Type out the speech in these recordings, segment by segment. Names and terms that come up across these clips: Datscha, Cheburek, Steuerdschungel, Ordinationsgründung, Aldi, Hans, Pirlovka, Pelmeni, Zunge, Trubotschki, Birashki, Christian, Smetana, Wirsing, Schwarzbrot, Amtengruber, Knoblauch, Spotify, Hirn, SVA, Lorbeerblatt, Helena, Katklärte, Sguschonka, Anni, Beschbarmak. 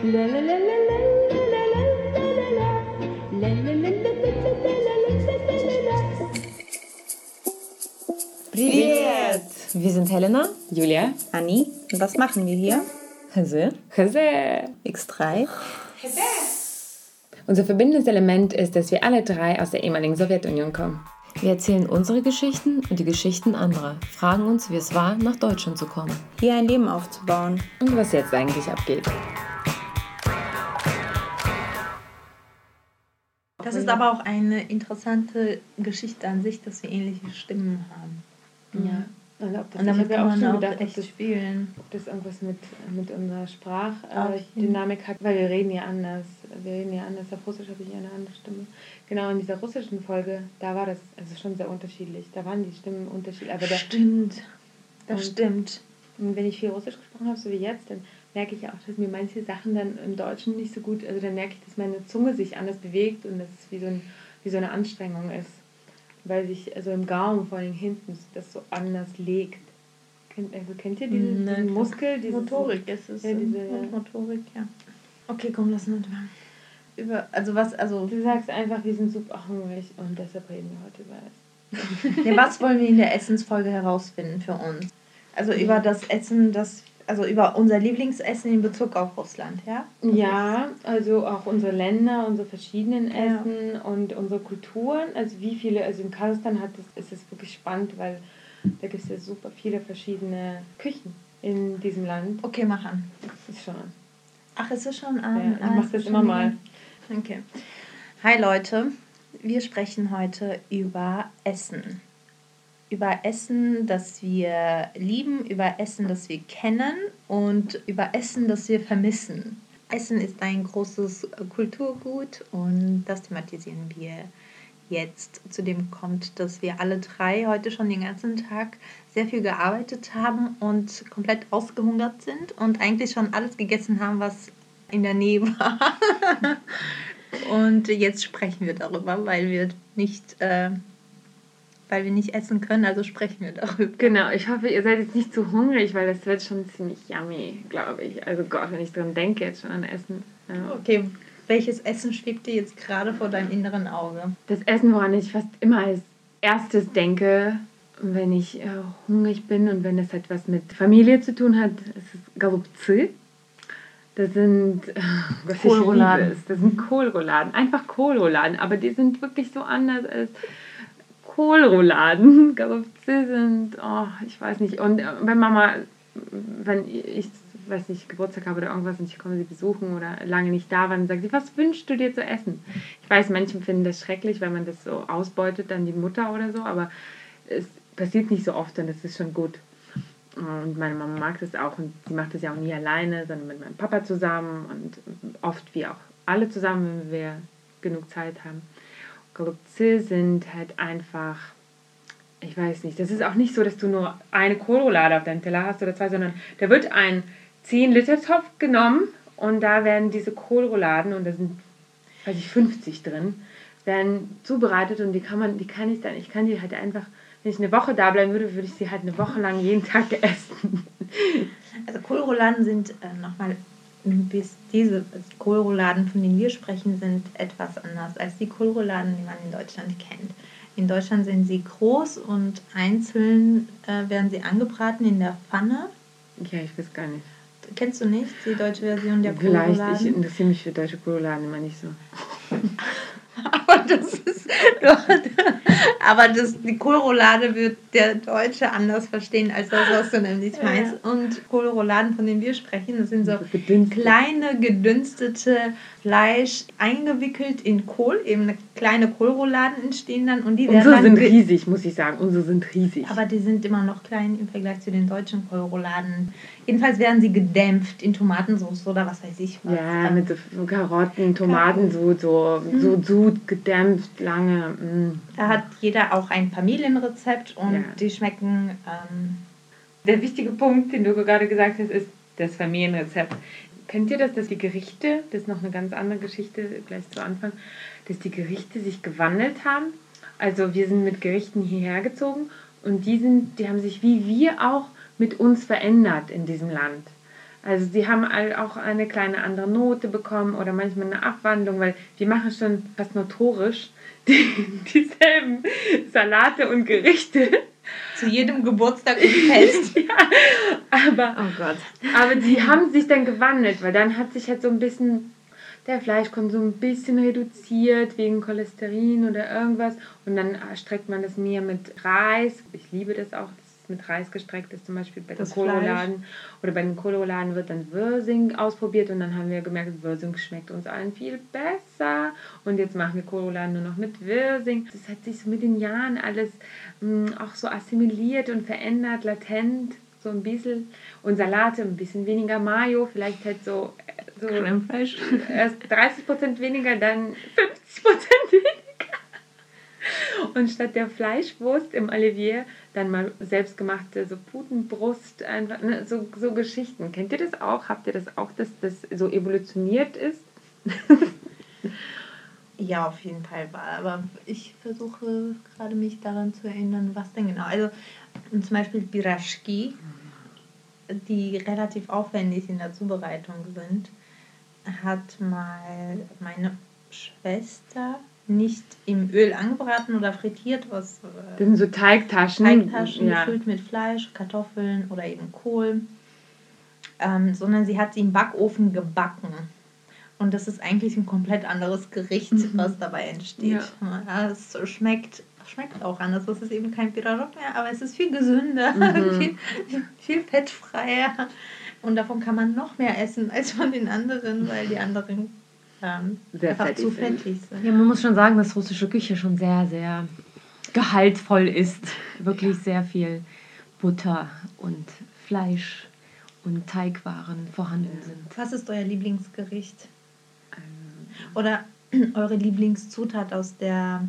Привет! Wir sind Helena, Julia, Anni. Und was machen wir hier? Hase. X3. Hase. Unser verbindendes Element ist, dass wir alle drei aus der ehemaligen Sowjetunion kommen. Wir erzählen unsere Geschichten und die Geschichten anderer, fragen uns, wie es war, nach Deutschland zu kommen. Hier ein Leben aufzubauen. Und was jetzt eigentlich abgeht. Das ist aber auch eine interessante Geschichte an sich, dass wir ähnliche Stimmen haben. Ja. Und damit kann man auch echt spielen. Ob das irgendwas mit unserer Sprachdynamik hat, weil wir reden ja anders. Auf Russisch habe ich eine andere Stimme. Genau, in dieser russischen Folge, da war das also schon sehr unterschiedlich. Da waren die Stimmen unterschiedlich. Aber das stimmt. Und wenn ich viel Russisch gesprochen habe, so wie jetzt, dann merke ich auch, dass mir manche Sachen dann im Deutschen nicht so gut, also dann merke ich, dass meine Zunge sich anders bewegt und dass es wie so eine Anstrengung ist. Weil sich also im Gaumen, vor allem hinten, das so anders legt. Kennt ihr diesen Muskel? Motorik ist es. Ja, Motorik, ja. Okay, komm, lass uns mal. Du sagst einfach, wir sind super hungrig und deshalb reden wir heute über Essen. Ja, was wollen wir in der Essensfolge herausfinden für uns? Also über das Essen, also über unser Lieblingsessen in Bezug auf Russland, ja? Ja, also auch unsere Länder, unsere verschiedenen Essen und unsere Kulturen. Also in Kasachstan ist es wirklich spannend, weil da gibt es ja super viele verschiedene Küchen in diesem Land. Okay, mach an. Ist es schon an? Ja, ich mach das immer mal. Okay. Hi Leute, wir sprechen heute über Essen. Über Essen, das wir lieben, über Essen, das wir kennen und über Essen, das wir vermissen. Essen ist ein großes Kulturgut und das thematisieren wir jetzt. Zudem kommt, dass wir alle drei heute schon den ganzen Tag sehr viel gearbeitet haben und komplett ausgehungert sind und eigentlich schon alles gegessen haben, was in der Nähe war. Und jetzt sprechen wir darüber, weil wir nicht essen können, also sprechen wir darüber. Genau, ich hoffe, ihr seid jetzt nicht zu hungrig, weil das wird schon ziemlich yummy, glaube ich. Also Gott, wenn ich dran denke, jetzt schon an Essen. Ja. Okay, welches Essen schwebt dir jetzt gerade vor deinem inneren Auge? Das Essen, woran ich fast immer als erstes denke, wenn ich hungrig bin und wenn das halt was mit Familie zu tun hat, ist es Gabuczy. Das sind Kohlrouladen. Das sind Kohlrouladen, einfach Kohlrouladen, aber die sind wirklich so anders als Kohlrouladen, Gabuczy sind, ich weiß nicht. Und wenn Mama, wenn ich Geburtstag habe oder irgendwas und ich komme sie besuchen oder lange nicht da war, dann sagt sie, was wünschst du dir zu essen? Ich weiß, Menschen finden das schrecklich, wenn man das so ausbeutet, dann die Mutter oder so, aber es passiert nicht so oft und das ist schon gut. Und meine Mama mag das auch und sie macht das ja auch nie alleine, sondern mit meinem Papa zusammen und oft wie auch alle zusammen, wenn wir genug Zeit haben. Kroszka sind halt einfach, ich weiß nicht, das ist auch nicht so, dass du nur eine Kohlroulade auf deinem Teller hast oder zwei, sondern da wird ein 10-Liter-Topf genommen und da werden diese Kohlrouladen, und da sind, weiß ich, 50 drin, werden zubereitet und ich kann die halt einfach, wenn ich eine Woche da bleiben würde, würde ich sie halt eine Woche lang jeden Tag essen. Also Kohlrouladen sind nochmal... Diese Kohlrouladen, von denen wir sprechen, sind etwas anders als die Kohlrouladen, die man in Deutschland kennt. In Deutschland sind sie groß und einzeln werden sie angebraten in der Pfanne. Ja, ich weiß gar nicht. Kennst du nicht die deutsche Version der Kohlrouladen? Vielleicht, ich interessiere mich für deutsche Kohlrouladen immer nicht so. Die Kohlroulade wird der Deutsche anders verstehen, als das, was du nämlich meinst. Ja. Und Kohlrouladen, von denen wir sprechen, das sind so kleine, gedünstete Fleisch, eingewickelt in Kohl. Eben kleine Kohlrouladen entstehen dann. Und die unsere sind riesig, muss ich sagen. Unsere sind riesig. Aber die sind immer noch klein im Vergleich zu den deutschen Kohlrouladen. Jedenfalls werden sie gedämpft in Tomatensauce oder was weiß ich was. Ja, mit so Karotten, Tomaten, so gedämpft, lange. Da hat jeder auch ein Familienrezept und die schmecken... Der wichtige Punkt, den du gerade gesagt hast, ist das Familienrezept. Kennt ihr das, dass die Gerichte, das ist noch eine ganz andere Geschichte, gleich zu Anfang, dass die Gerichte sich gewandelt haben? Also wir sind mit Gerichten hierher gezogen und die haben sich wie wir auch mit uns verändert in diesem Land. Also sie haben auch eine kleine andere Note bekommen oder manchmal eine Abwandlung, weil die machen schon fast notorisch dieselben Salate und Gerichte. Zu jedem Geburtstag und Fest. Ja, aber die haben sich dann gewandelt, weil dann hat sich halt so ein bisschen der Fleischkonsum ein bisschen reduziert wegen Cholesterin oder irgendwas. Und dann streckt man das mehr mit Reis. Ich liebe das auch, dass es mit Reis gestreckt ist, zum Beispiel bei den Kololaden. Oder bei den Kololaden wird dann Wirsing ausprobiert und dann haben wir gemerkt, Wirsing schmeckt uns allen viel besser. Und jetzt machen wir Kololaden nur noch mit Wirsing. Das hat sich so mit den Jahren alles auch so assimiliert und verändert, latent. So ein bisschen und Salate, ein bisschen weniger Mayo, vielleicht halt so erst 30% weniger, dann 50% weniger. Und statt der Fleischwurst im Olivier dann mal selbstgemachte so Putenbrust, einfach, ne, so Geschichten. Kennt ihr das auch? Habt ihr das auch, dass das so evolutioniert ist? Ja, auf jeden Fall war. Aber ich versuche gerade mich daran zu erinnern, was denn genau. Also zum Beispiel Birashki, die relativ aufwendig in der Zubereitung sind, hat mal meine Schwester nicht im Öl angebraten oder frittiert. Das sind so Teigtaschen ja. Gefüllt mit Fleisch, Kartoffeln oder eben Kohl, sondern sie hat sie im Backofen gebacken. Und das ist eigentlich ein komplett anderes Gericht, was dabei entsteht. Ja. Es schmeckt auch anders. Es ist eben kein Pirarok mehr, aber es ist viel gesünder, viel fettfreier. Und davon kann man noch mehr essen als von den anderen, weil die anderen einfach zu fettig sind. Ja, man muss schon sagen, dass russische Küche schon sehr, sehr gehaltvoll ist. Wirklich sehr viel Butter und Fleisch und Teigwaren vorhanden sind. Was ist euer Lieblingsgericht? Oder eure Lieblingszutat aus der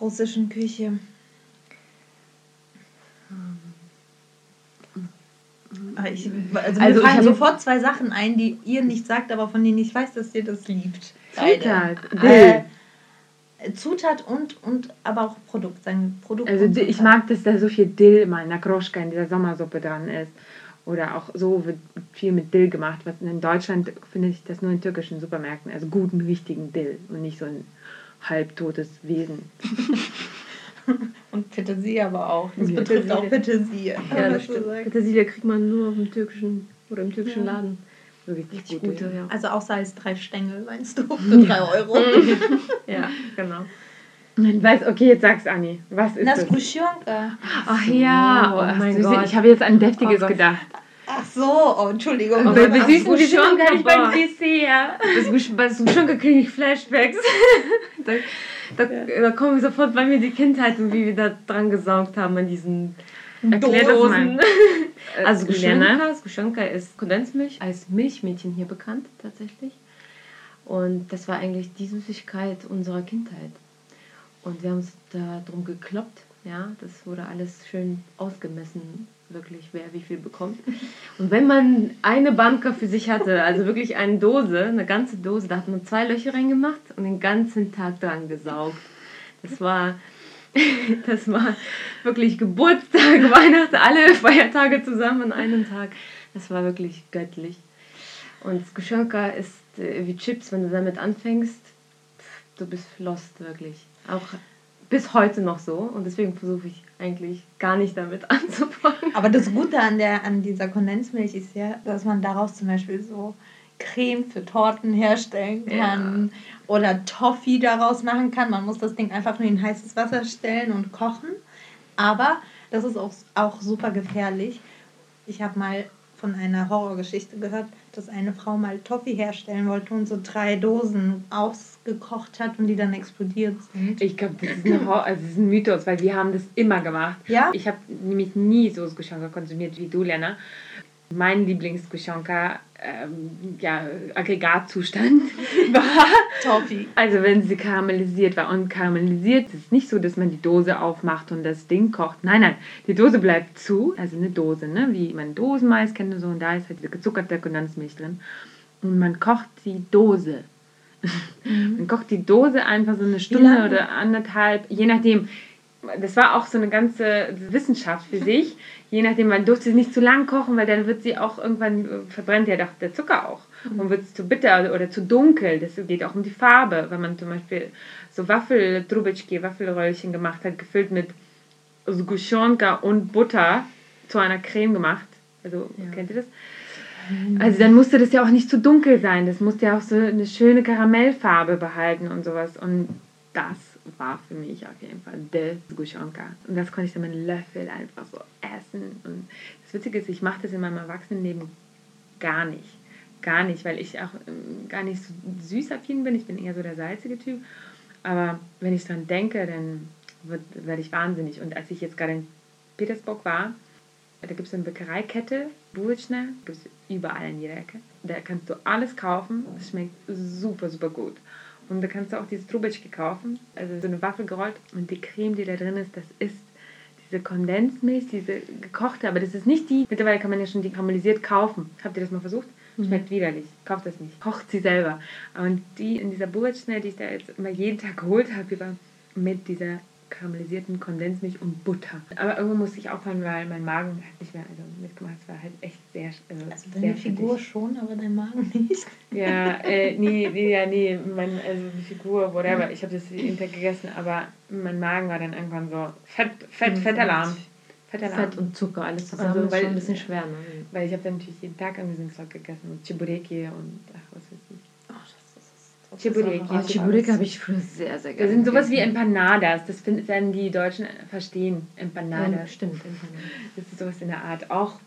russischen Küche? Also mir fallen sofort zwei Sachen ein, die ihr nicht sagt, aber von denen ich weiß, dass ihr das liebt. Zutat und aber auch Produkt. Also ich mag, dass da so viel Dill mal in der Kroszka, in dieser Sommersuppe dran ist. Oder auch so wird viel mit Dill gemacht. Was in Deutschland finde ich das nur in türkischen Supermärkten. Also guten, richtigen Dill und nicht so ein halbtotes Wesen. Und Petersilie aber auch. Das betrifft auch Petersilie. Ja, das stimmt. Petersilie kriegt man nur im türkischen oder im türkischen Laden. So richtig gute, ja. Also außer als 3 Stängel, meinst du, für 3 Euro. Ja, genau. Ich weiß, okay, jetzt sagst du, Anni, was ist das? Sguschonka. Ach ja, oh mein Gott. Ich habe jetzt an deftiges gedacht. Ach so, oh, Entschuldigung. Oh, bei Sguschonka habe ich beim Dessert. Bei Sguschonka kriege ich Flashbacks. Da kommen sofort bei mir die Kindheit und wie wir da dran gesaugt haben an diesen Dosen. Also Sguschonka ist Kondensmilch, als Milchmädchen hier bekannt tatsächlich. Und das war eigentlich die Süßigkeit unserer Kindheit. Und wir haben uns da drum gekloppt, ja, das wurde alles schön ausgemessen, wirklich, wer wie viel bekommt. Und wenn man eine Banka für sich hatte, also wirklich eine Dose, eine ganze Dose, da hat man 2 Löcher reingemacht und den ganzen Tag dran gesaugt. Das war wirklich Geburtstag, Weihnachten, alle Feiertage zusammen an einem Tag. Das war wirklich göttlich. Und Sguschonka ist wie Chips, wenn du damit anfängst, du bist lost, wirklich. Auch bis heute noch so und deswegen versuche ich eigentlich gar nicht damit anzufangen. Aber das Gute an dieser Kondensmilch ist ja, dass man daraus zum Beispiel so Creme für Torten herstellen kann oder Toffee daraus machen kann. Man muss das Ding einfach nur in heißes Wasser stellen und kochen, aber das ist auch super gefährlich. Ich habe mal von einer Horrorgeschichte gehört, dass eine Frau mal Toffee herstellen wollte und so 3 Dosen ausgekocht hat und die dann explodiert sind. Ich glaube, das ist ein Mythos, weil wir haben das immer gemacht. Ja? Ich habe nämlich nie so Sguschonka konsumiert wie du, Lena. Mein Lieblings-Sguschonka Aggregatzustand war Toffee. Also wenn sie karamellisiert war und karamellisiert, ist es nicht so, dass man die Dose aufmacht und das Ding kocht. Nein, die Dose bleibt zu, also eine Dose, ne, wie man Dosenmais kennt und so, und da ist halt diese gezuckerte Kondensmilch drin und man kocht die Dose. Man kocht die Dose einfach so eine Stunde oder 1,5, je nachdem. Das war auch so eine ganze Wissenschaft für sich. Je nachdem, man durfte sie nicht zu lang kochen, weil dann wird sie auch irgendwann, verbrennt ja doch der Zucker auch. Und wird es zu bitter oder zu dunkel. Das geht auch um die Farbe. Wenn man zum Beispiel so Trubotschki, Waffelröllchen gemacht hat, gefüllt mit Sguschonka und Butter zu einer Creme gemacht. Also, ja. Kennt ihr das? Also dann musste das ja auch nicht zu dunkel sein. Das musste ja auch so eine schöne Karamellfarbe behalten und sowas. Und das war für mich auf jeden Fall der Sguschonka. Und das konnte ich dann mit einem Löffel einfach so essen. Und das Witzige ist, ich mache das in meinem Erwachsenenleben gar nicht. Gar nicht, weil ich auch gar nicht so süßaffin bin. Ich bin eher so der salzige Typ. Aber wenn ich dran denke, dann werde ich wahnsinnig. Und als ich jetzt gerade in Petersburg war, da gibt es eine Bäckereikette, Buritschner, gibt es überall in jeder Ecke. Da kannst du alles kaufen, es schmeckt super, super gut. Und da kannst du auch dieses Trubotschki kaufen, also so eine Waffel gerollt. Und die Creme, die da drin ist, das ist diese Kondensmilch, diese gekochte, aber das ist nicht die. Mittlerweile kann man ja schon die karamellisiert kaufen. Habt ihr das mal versucht? Schmeckt widerlich, kauft das nicht, kocht sie selber. Und die in dieser Buritschner, die ich da jetzt immer jeden Tag geholt habe, die war mit dieser karamellisierten Kondensmilch und Butter. Aber irgendwo musste ich aufhören, weil mein Magen hat nicht mehr mitgemacht. Es war halt echt sehr... Also deine sehr Figur fettig. Schon, aber dein Magen nicht. Ja, die Figur, whatever. Ich habe das jeden Tag gegessen, aber mein Magen war dann irgendwann so Fettalarm. Fett und Zucker, alles zusammen, also, ist schon ein bisschen schwer. Ne? Weil ich habe dann natürlich jeden Tag irgendwie so ein Zeug gegessen. Und Chebureki und ach, was weiß ich. Cheburek habe ich früher sehr, sehr gerne. Das sind sowas wie Empanadas. Das werden die Deutschen verstehen. Empanadas. Ja, stimmt. Das ist sowas in der Art. Auch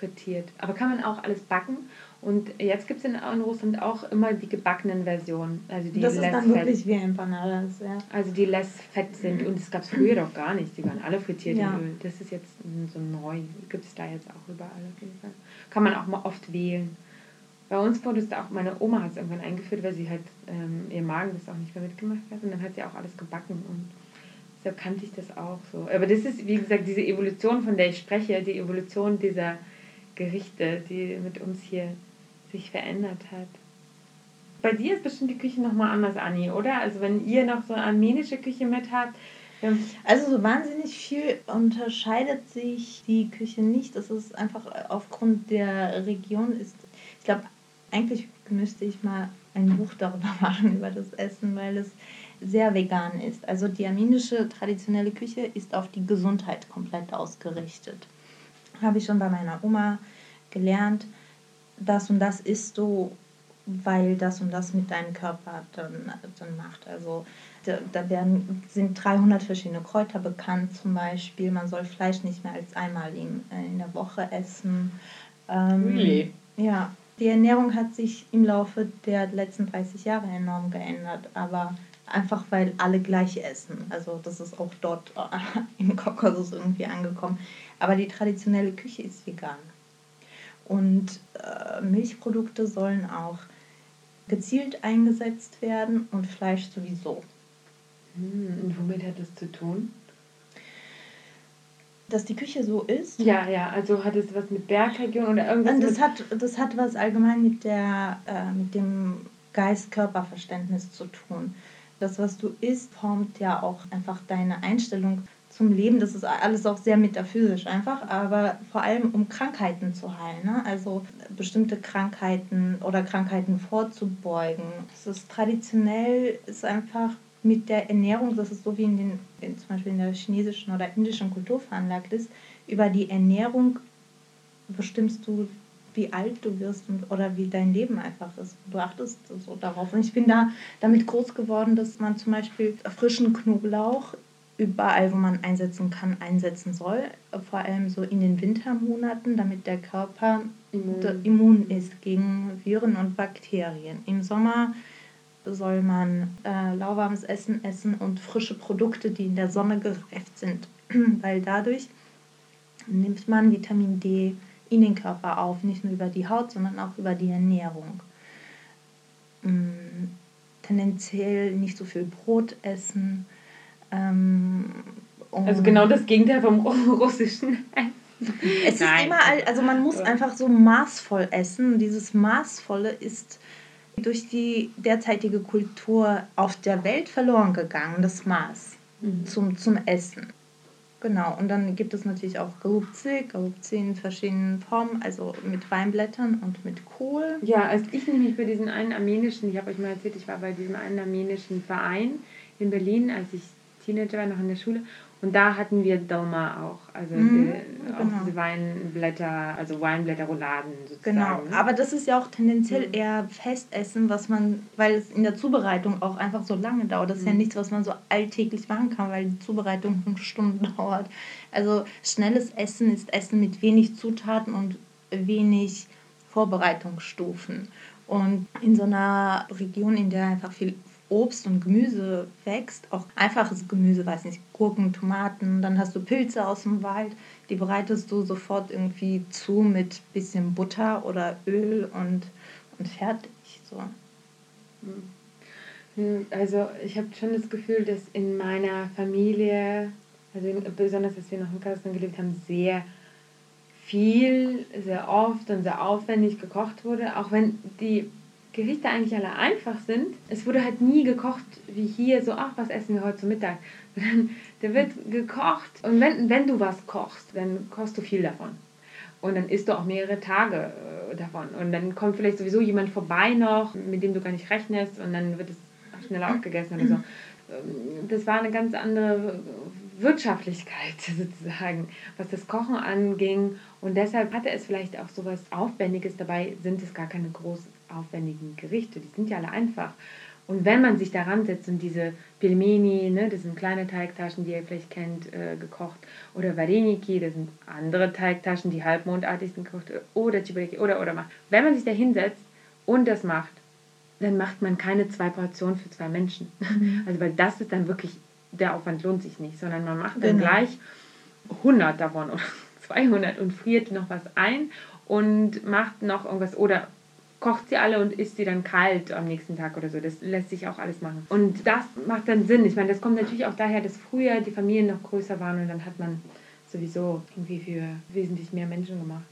frittiert. Aber kann man auch alles backen. Und jetzt gibt es in Russland auch immer die gebackenen Versionen. Also die das ist dann wirklich wie Empanadas, ja. Also die less fett sind. Und das gab es früher doch gar nicht. Die waren alle frittiert in Öl. Das ist jetzt so neu. Gibt es da jetzt auch überall auf jeden Fall. Kann man auch mal oft wählen. Bei uns wurde es auch, meine Oma hat es irgendwann eingeführt, weil sie halt ihr Magen das auch nicht mehr mitgemacht hat. Und dann hat sie auch alles gebacken. Und so kannte ich das auch so. Aber das ist, wie gesagt, diese Evolution, von der ich spreche, die Evolution dieser Gerichte, die mit uns hier sich verändert hat. Bei dir ist bestimmt die Küche nochmal anders, Anni, oder? Also wenn ihr noch so eine armenische Küche mit habt. Ja. Also so wahnsinnig viel unterscheidet sich die Küche nicht. Das ist einfach aufgrund der Region ist. Ich glaube, eigentlich müsste ich mal ein Buch darüber machen, über das Essen, weil es sehr vegan ist. Also die armenische traditionelle Küche ist auf die Gesundheit komplett ausgerichtet. Habe ich schon bei meiner Oma gelernt, das und das isst du, weil das und das mit deinem Körper dann macht. Also da sind 300 verschiedene Kräuter bekannt zum Beispiel. Man soll Fleisch nicht mehr als einmal in der Woche essen. Really? Ja. Die Ernährung hat sich im Laufe der letzten 30 Jahre enorm geändert, aber einfach, weil alle gleich essen. Also das ist auch dort im Kaukasus irgendwie angekommen. Aber die traditionelle Küche ist vegan. Und Milchprodukte sollen auch gezielt eingesetzt werden und Fleisch sowieso. Und womit hat das zu tun? Dass die Küche so ist? Ja, also hat es was mit Bergregion oder irgendwas? Und das hat was allgemein mit dem Geist-Körper-Verständnis zu tun. Das, was du isst, formt ja auch einfach deine Einstellung zum Leben. Das ist alles auch sehr metaphysisch einfach, aber vor allem um Krankheiten zu heilen, ne? Also bestimmte Krankheiten oder Krankheiten vorzubeugen. Das ist traditionell, ist einfach mit der Ernährung, das ist so wie zum Beispiel in der chinesischen oder indischen Kultur veranlagt ist, über die Ernährung bestimmst du, wie alt du wirst oder wie dein Leben einfach ist. Du achtest so darauf. Und ich bin damit groß geworden, dass man zum Beispiel frischen Knoblauch überall, wo man einsetzen kann, einsetzen soll. Vor allem so in den Wintermonaten, damit der Körper immun ist gegen Viren und Bakterien. Im Sommer soll man lauwarmes Essen essen und frische Produkte, die in der Sonne gereift sind, weil dadurch nimmt man Vitamin D in den Körper auf, nicht nur über die Haut, sondern auch über die Ernährung. Tendenziell nicht so viel Brot essen. Also genau das Gegenteil vom russischen Essen. Es ist immer, also man muss einfach so maßvoll essen. Dieses Maßvolle ist durch die derzeitige Kultur auf der Welt verloren gegangen, das Maß. zum Essen. Genau, und dann gibt es natürlich auch Gabuczy, Gabuczy in verschiedenen Formen, also mit Weinblättern und mit Kohl. Ja, also ich nämlich bei diesem einen armenischen, ich habe euch mal erzählt, ich war bei diesem einen armenischen Verein in Berlin, als ich Teenager war, noch in der Schule. Und da hatten wir Dolma auch, also auch diese Weinblätter, also Weinblätterrouladen sozusagen. Genau, aber das ist ja auch tendenziell eher Festessen, was man, weil es in der Zubereitung auch einfach so lange dauert. Das ist ja nichts, was man so alltäglich machen kann, weil die Zubereitung 5 Stunden dauert. Also schnelles Essen ist Essen mit wenig Zutaten und wenig Vorbereitungsstufen. Und in so einer Region, in der einfach viel Obst und Gemüse wächst, auch einfaches Gemüse, weiß nicht, Gurken, Tomaten, dann hast du Pilze aus dem Wald, die bereitest du sofort irgendwie zu mit bisschen Butter oder Öl und fertig. So. Also ich habe schon das Gefühl, dass in meiner Familie, also besonders als wir noch in Kasachstan gelebt haben, sehr viel, sehr oft und sehr aufwendig gekocht wurde, auch wenn die Gerichte eigentlich alle einfach sind. Es wurde halt nie gekocht wie hier, so, ach, was essen wir heute zum Mittag? Sondern da wird gekocht. Und wenn du was kochst, dann kochst du viel davon. Und dann isst du auch mehrere Tage davon. Und dann kommt vielleicht sowieso jemand vorbei noch, mit dem du gar nicht rechnest. Und dann wird es schneller aufgegessen oder so. Das war eine ganz andere Wirtschaftlichkeit sozusagen, was das Kochen anging. Und deshalb hatte es vielleicht auch sowas Aufwendiges. Dabei sind es gar keine großen aufwendigen Gerichte, die sind ja alle einfach. Und wenn man sich daran setzt und diese Pelmeni, ne, das sind kleine Teigtaschen, die ihr vielleicht kennt, gekocht, oder Vareniki, das sind andere Teigtaschen, die halbmondartig sind gekocht, oder Chebureki, oder macht. Wenn man sich da hinsetzt und das macht, dann macht man keine 2 Portionen für 2 Menschen. Also weil das ist dann wirklich, der Aufwand lohnt sich nicht, sondern man macht dann gleich 100 davon oder 200 und friert noch was ein und macht noch irgendwas oder kocht sie alle und isst sie dann kalt am nächsten Tag oder so. Das lässt sich auch alles machen. Und das macht dann Sinn. Ich meine, das kommt natürlich auch daher, dass früher die Familien noch größer waren und dann hat man sowieso irgendwie für wesentlich mehr Menschen gemacht.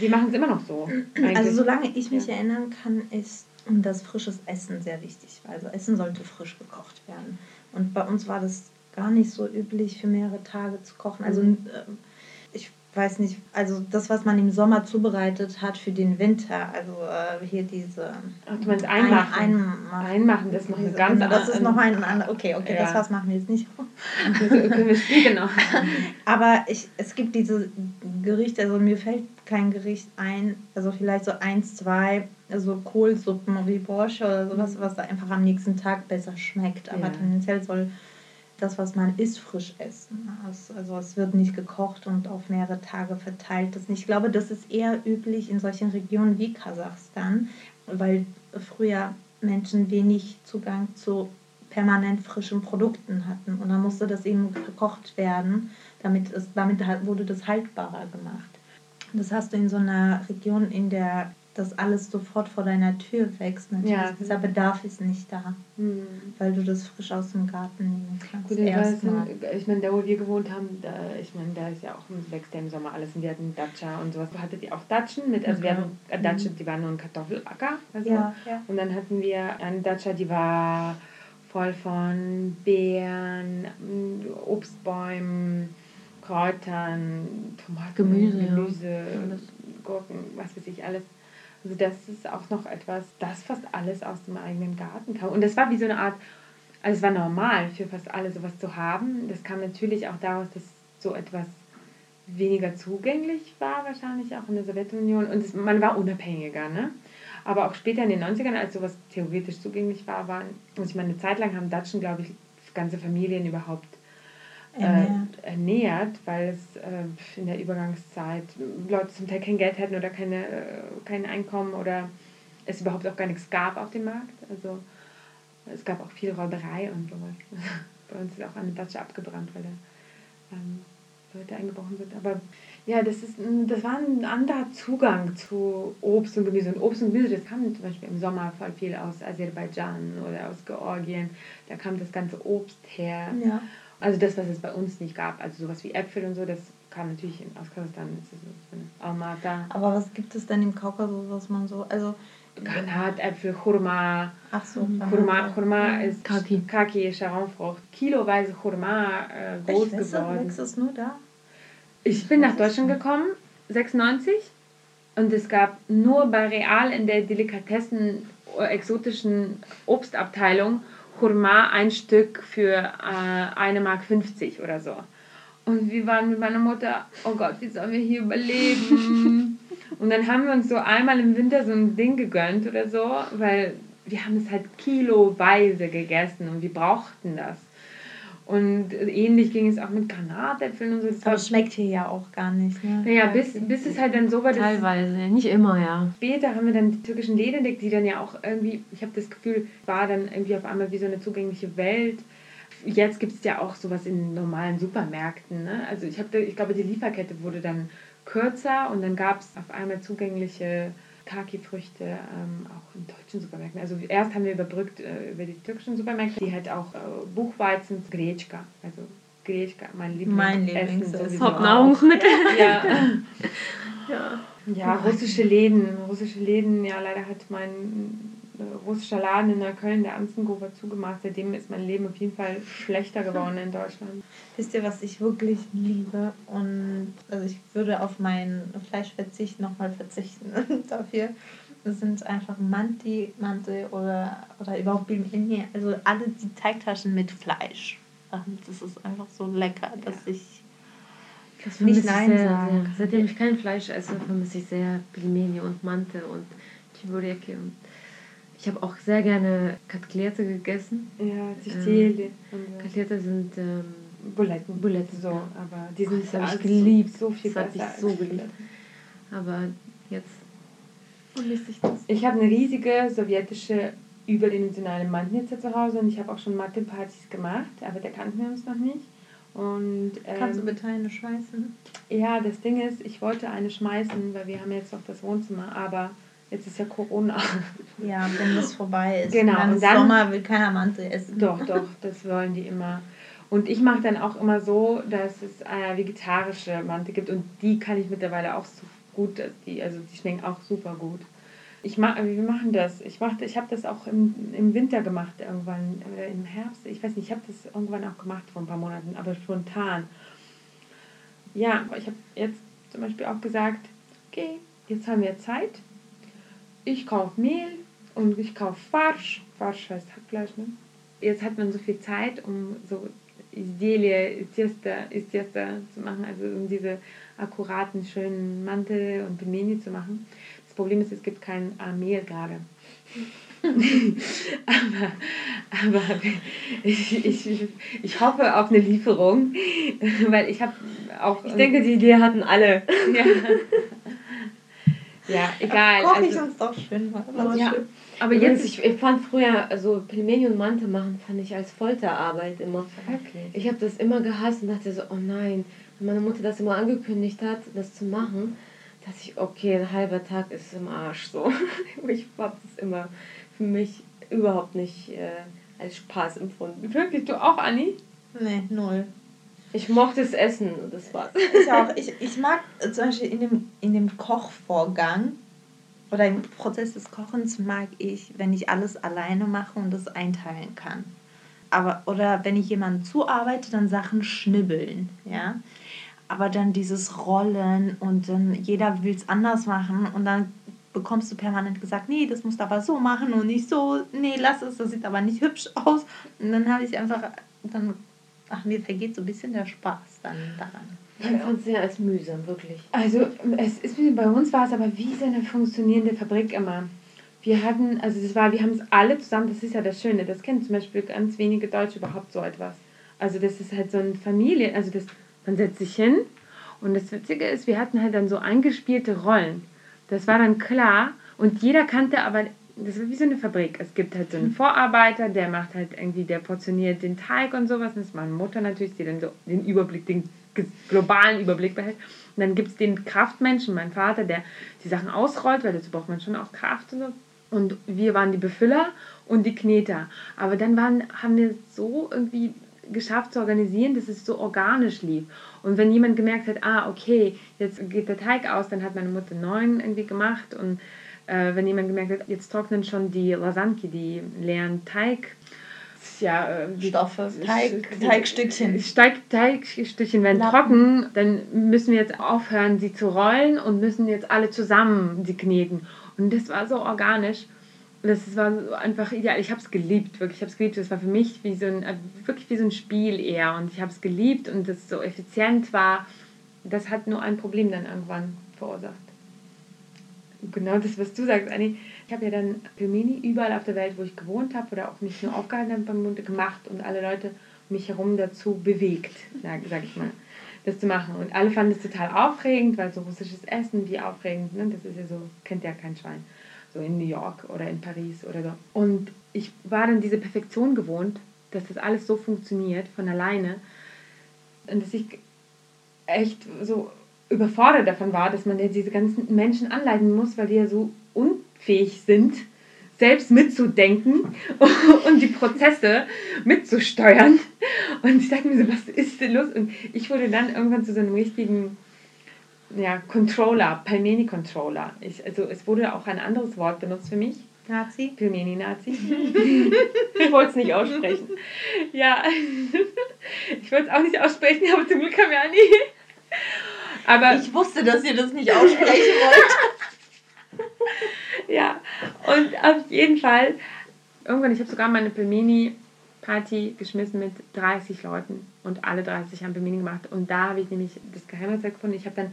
Die machen es immer noch so. Eigentlich. Also solange ich mich erinnern kann, ist das frisches Essen sehr wichtig. Also Essen sollte frisch gekocht werden. Und bei uns war das gar nicht so üblich, für mehrere Tage zu kochen. Also ich weiß nicht, also das, was man im Sommer zubereitet hat für den Winter, also hier diese... Ach, du meinst Einmachen? Einmachen, das ist noch eine ganz andere... Das ist noch ein anderer... Okay, ja. Das was machen wir jetzt nicht. Genau. Aber es gibt diese Gerichte, also mir fällt kein Gericht ein, also vielleicht so 1, 2, also Kohlsuppen wie Borsche oder sowas, was einfach am nächsten Tag besser schmeckt. Aber tendenziell soll... das, was man isst, frisch essen. Also es wird nicht gekocht und auf mehrere Tage verteilt. Ich glaube, das ist eher üblich in solchen Regionen wie Kasachstan, weil früher Menschen wenig Zugang zu permanent frischen Produkten hatten. Und dann musste das eben gekocht werden, damit wurde das haltbarer gemacht. Das hast du in so einer Region, in der das alles sofort vor deiner Tür wächst. Natürlich. Ja. Dieser Bedarf ist nicht da, weil du das frisch aus dem Garten nehmen kannst. Gut, ich meine, da wo wir gewohnt haben, da ist ja auch, wächst ja im Sommer alles. Und wir hatten Datscha und sowas. Hattet ihr auch Datschen mit? Also wir hatten Datscha, die war nur ein Kartoffelacker. Also. Ja. Und dann hatten wir eine Datscha, die war voll von Beeren, Obstbäumen, Kräutern, Tomaten, Gemüse, Gurken, was weiß ich, alles. Also das ist auch noch etwas, das fast alles aus dem eigenen Garten kam. Und das war wie so eine Art, also es war normal für fast alle sowas zu haben. Das kam natürlich auch daraus, dass so etwas weniger zugänglich war, wahrscheinlich auch in der Sowjetunion. Und man war unabhängiger, ne? Aber auch später in den 90ern, als sowas theoretisch zugänglich war, also ich meine, eine Zeit lang haben Datschen, glaube ich, ganze Familien überhaupt ernährt, weil es in der Übergangszeit Leute zum Teil kein Geld hatten oder kein Einkommen oder es überhaupt auch gar nichts gab auf dem Markt. Also es gab auch viel Räuberei und sowas. Bei uns ist auch eine Datscha abgebrannt, weil da Leute eingebrochen sind. Aber ja, das war ein anderer Zugang zu Obst und Gemüse. Und Obst und Gemüse, das kam zum Beispiel im Sommer voll viel aus Aserbaidschan oder aus Georgien. Da kam das ganze Obst her. Ja. Also das, was es bei uns nicht gab, also sowas wie Äpfel und so, das kam natürlich aus Kasachstan, das ist so eine Almata. Aber was gibt es denn im Kaukasus, was man so, also Granat, Äpfel, Churma. Ach so. Churma ist Kaki, Schaumfrucht. Kiloweise Churma groß geworden. Ist das nur da? Ich bin nach Deutschland gekommen, 96. Und es gab nur bei Real in der Delikatessen exotischen Obstabteilung Churma ein Stück für 1,50 Mark oder so. Und wir waren mit meiner Mutter, oh Gott, wie sollen wir hier überleben? Und dann haben wir uns so einmal im Winter so ein Ding gegönnt oder so, weil wir haben es halt kiloweise gegessen und wir brauchten das. Und ähnlich ging es auch mit Granatäpfeln und so. Das aber schmeckt hier ja auch gar nicht. Ne? Naja, bis es halt dann so war, dass... Teilweise, nicht immer, ja. Später haben wir dann die türkischen Ledenik, die dann ja auch irgendwie, ich habe das Gefühl, war dann irgendwie auf einmal wie so eine zugängliche Welt. Jetzt gibt es ja auch sowas in normalen Supermärkten. Ne? Also ich glaube, die Lieferkette wurde dann kürzer und dann gab es auf einmal zugängliche Kaki-Früchte auch in deutschen Supermärkten. Also erst haben wir überbrückt über die türkischen Supermärkte, die halt auch Buchweizen, Gretschka. Also Gretschka, mein Lieblingsessen. Hauptnahrungsmittel. Ja. Ja, russische Läden. Ja, leider hat mein russischer Laden in Neukölln, der Amtengruber, zugemacht. Seitdem ist mein Leben auf jeden Fall schlechter geworden in Deutschland. Wisst ihr, was ich wirklich liebe? Und also ich würde auf meinen Fleischverzicht nochmal verzichten dafür. Das sind einfach Manty oder überhaupt Pelmeni. Also alle die Teigtaschen mit Fleisch. Das ist einfach so lecker, dass ich das nicht nein sagen kann. Seitdem ich kein Fleisch esse, vermisse ich sehr Pelmeni und Manty und Cheburek und... Ich habe auch sehr gerne Katklärte gegessen. Ja, Katklärte sind Buletten. So, ja. Aber die sind ich geliebt. So viel das besser. Ich so geliebt. Aber jetzt vermisse ich das. Ich habe eine riesige sowjetische überdimensionale Mantnitze zu Hause und ich habe auch schon Mathe-Partys gemacht, aber da kannten wir uns noch nicht. Und, kannst du bitte eine schmeißen? Ja, das Ding ist, ich wollte eine schmeißen, weil wir haben jetzt noch das Wohnzimmer, aber jetzt ist ja Corona. Ja, wenn das vorbei ist. Genau. Und dann Sommer will keiner Manty essen. Doch, das wollen die immer. Und ich mache dann auch immer so, dass es vegetarische Manty gibt. Und die kann ich mittlerweile auch so gut, die schmecken auch super gut. Wir machen das. Ich habe das auch im Winter gemacht irgendwann, oder im Herbst. Ich weiß nicht, ich habe das irgendwann auch gemacht vor ein paar Monaten, aber spontan. Ja, ich habe jetzt zum Beispiel auch gesagt, okay, jetzt haben wir Zeit. Ich kaufe Mehl und ich kaufe Farsch. Farsch heißt Hackfleisch, ne? Jetzt hat man so viel Zeit, um so Izdelje, Tiesta zu machen, also um diese akkuraten, schönen Manty und Pelmeni zu machen. Das Problem ist, es gibt kein Mehl gerade. aber ich hoffe auf eine Lieferung, weil ich habe auch... Ich denke, die Idee hatten alle. Ja. Ja, egal. Koch ich uns doch schön. Schön. Aber jetzt, ich fand früher, also Pelmeni und Manty machen, fand ich als Folterarbeit immer. Okay. Ich habe das immer gehasst und dachte so, oh nein. Wenn meine Mutter das immer angekündigt hat, das zu machen, dachte ich, okay, ein halber Tag ist im Arsch so. Ich habe das immer für mich überhaupt nicht als Spaß empfunden. Wirklich, du auch, Anni? Nee, null. Ich mochte es essen, das war's. Ich mag zum Beispiel in dem Kochvorgang oder im Prozess des Kochens mag ich, wenn ich alles alleine mache und das einteilen kann. Oder wenn ich jemandem zuarbeite, dann Sachen schnibbeln, ja. Aber dann dieses Rollen und dann jeder will es anders machen und dann bekommst du permanent gesagt, nee, das musst du aber so machen und nicht so, nee, lass es, das sieht aber nicht hübsch aus. Und dann habe ich einfach, mir vergeht so ein bisschen der Spaß dann daran. Ich empfand es sehr als mühsam, wirklich. Also bei uns war es aber wie so eine funktionierende Fabrik immer. Wir haben es alle zusammen, das ist ja das Schöne, das kennen zum Beispiel ganz wenige Deutsche überhaupt so etwas. Also das ist halt so eine Familie, also das, man setzt sich hin und das Witzige ist, wir hatten halt dann so eingespielte Rollen. Das war dann klar und jeder kannte aber... Das ist wie so eine Fabrik. Es gibt halt so einen Vorarbeiter, der macht halt irgendwie, der portioniert den Teig und sowas. Das ist meine Mutter natürlich, die dann so den Überblick, den globalen Überblick behält. Und dann gibt es den Kraftmenschen, mein Vater, der die Sachen ausrollt, weil dazu braucht man schon auch Kraft und so. Und wir waren die Befüller und die Kneter. Aber dann haben wir so irgendwie geschafft zu organisieren, dass es so organisch lief. Und wenn jemand gemerkt hat, okay, jetzt geht der Teig aus, dann hat meine Mutter 9 irgendwie gemacht und wenn jemand gemerkt hat, jetzt trocknen schon die Lasanki, die leeren Teigstückchen werden trocken, dann müssen wir jetzt aufhören, sie zu rollen und müssen jetzt alle zusammen sie kneten. Und das war so organisch. Das war einfach ideal. Ich habe es geliebt, wirklich. Ich habe es geliebt. Das war für mich wie so ein Spiel eher. Und ich habe es geliebt und das so effizient war. Das hat nur ein Problem dann irgendwann verursacht. Genau das, was du sagst, Anni. Ich habe ja dann Pelmeni überall auf der Welt, wo ich gewohnt habe oder auch mich nur aufgehalten habe beim Mund, gemacht und alle Leute um mich herum dazu bewegt, sag ich mal, das zu machen. Und alle fanden es total aufregend, weil so russisches Essen, wie aufregend, ne? Das ist ja so, kennt ja kein Schwein. So in New York oder in Paris oder so. Und ich war dann diese Perfektion gewohnt, dass das alles so funktioniert von alleine. Und dass ich echt so überfordert davon war, dass man ja diese ganzen Menschen anleiten muss, weil die ja so unfähig sind, selbst mitzudenken und die Prozesse mitzusteuern. Und ich dachte mir so, was ist denn los? Und ich wurde dann irgendwann zu so einem richtigen Controller, Pelmeni-Controller. Also es wurde auch ein anderes Wort benutzt für mich. Nazi? Pelmeni-Nazi. Ich wollte es nicht aussprechen. Ja, ich wollte es auch nicht aussprechen, aber zum Glück haben wir Anni. Aber ich wusste, dass ihr das nicht aussprechen wollt. Ja, und auf jeden Fall, irgendwann, ich habe sogar meine Pelmeni-Party geschmissen mit 30 Leuten und alle 30 haben Pelmeni gemacht. Und da habe ich nämlich das Geheimrezept gefunden. Ich habe dann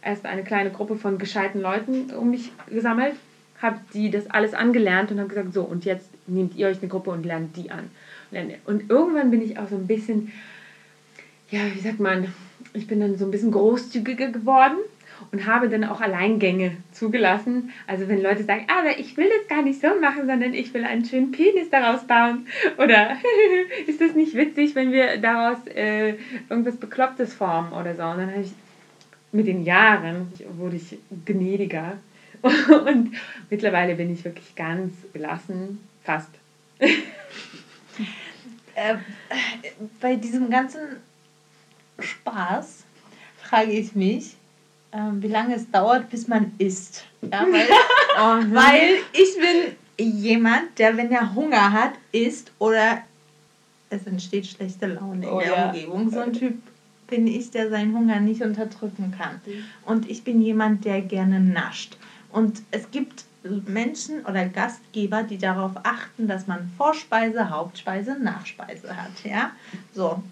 erst eine kleine Gruppe von gescheiten Leuten um mich gesammelt, habe die das alles angelernt und habe gesagt, so, und jetzt nehmt ihr euch eine Gruppe und lernt die an. Und irgendwann bin ich auch so ein bisschen, ja, wie sagt man, ich bin dann so ein bisschen großzügiger geworden und habe dann auch Alleingänge zugelassen. Also wenn Leute sagen, aber ich will das gar nicht so machen, sondern ich will einen schönen Penis daraus bauen. Oder ist das nicht witzig, wenn wir daraus irgendwas Beklopptes formen oder so. Und dann habe ich mit den Jahren, wurde ich gnädiger. Und mittlerweile bin ich wirklich ganz gelassen. Fast. Bei diesem ganzen Spaß frage ich mich, wie lange es dauert, bis man isst. Ja, weil ich bin jemand, der, wenn er Hunger hat, isst oder es entsteht schlechte Laune in der Umgebung. So ein Typ bin ich, der seinen Hunger nicht unterdrücken kann. Und ich bin jemand, der gerne nascht. Und es gibt Menschen oder Gastgeber, die darauf achten, dass man Vorspeise, Hauptspeise, Nachspeise hat. Ja, so.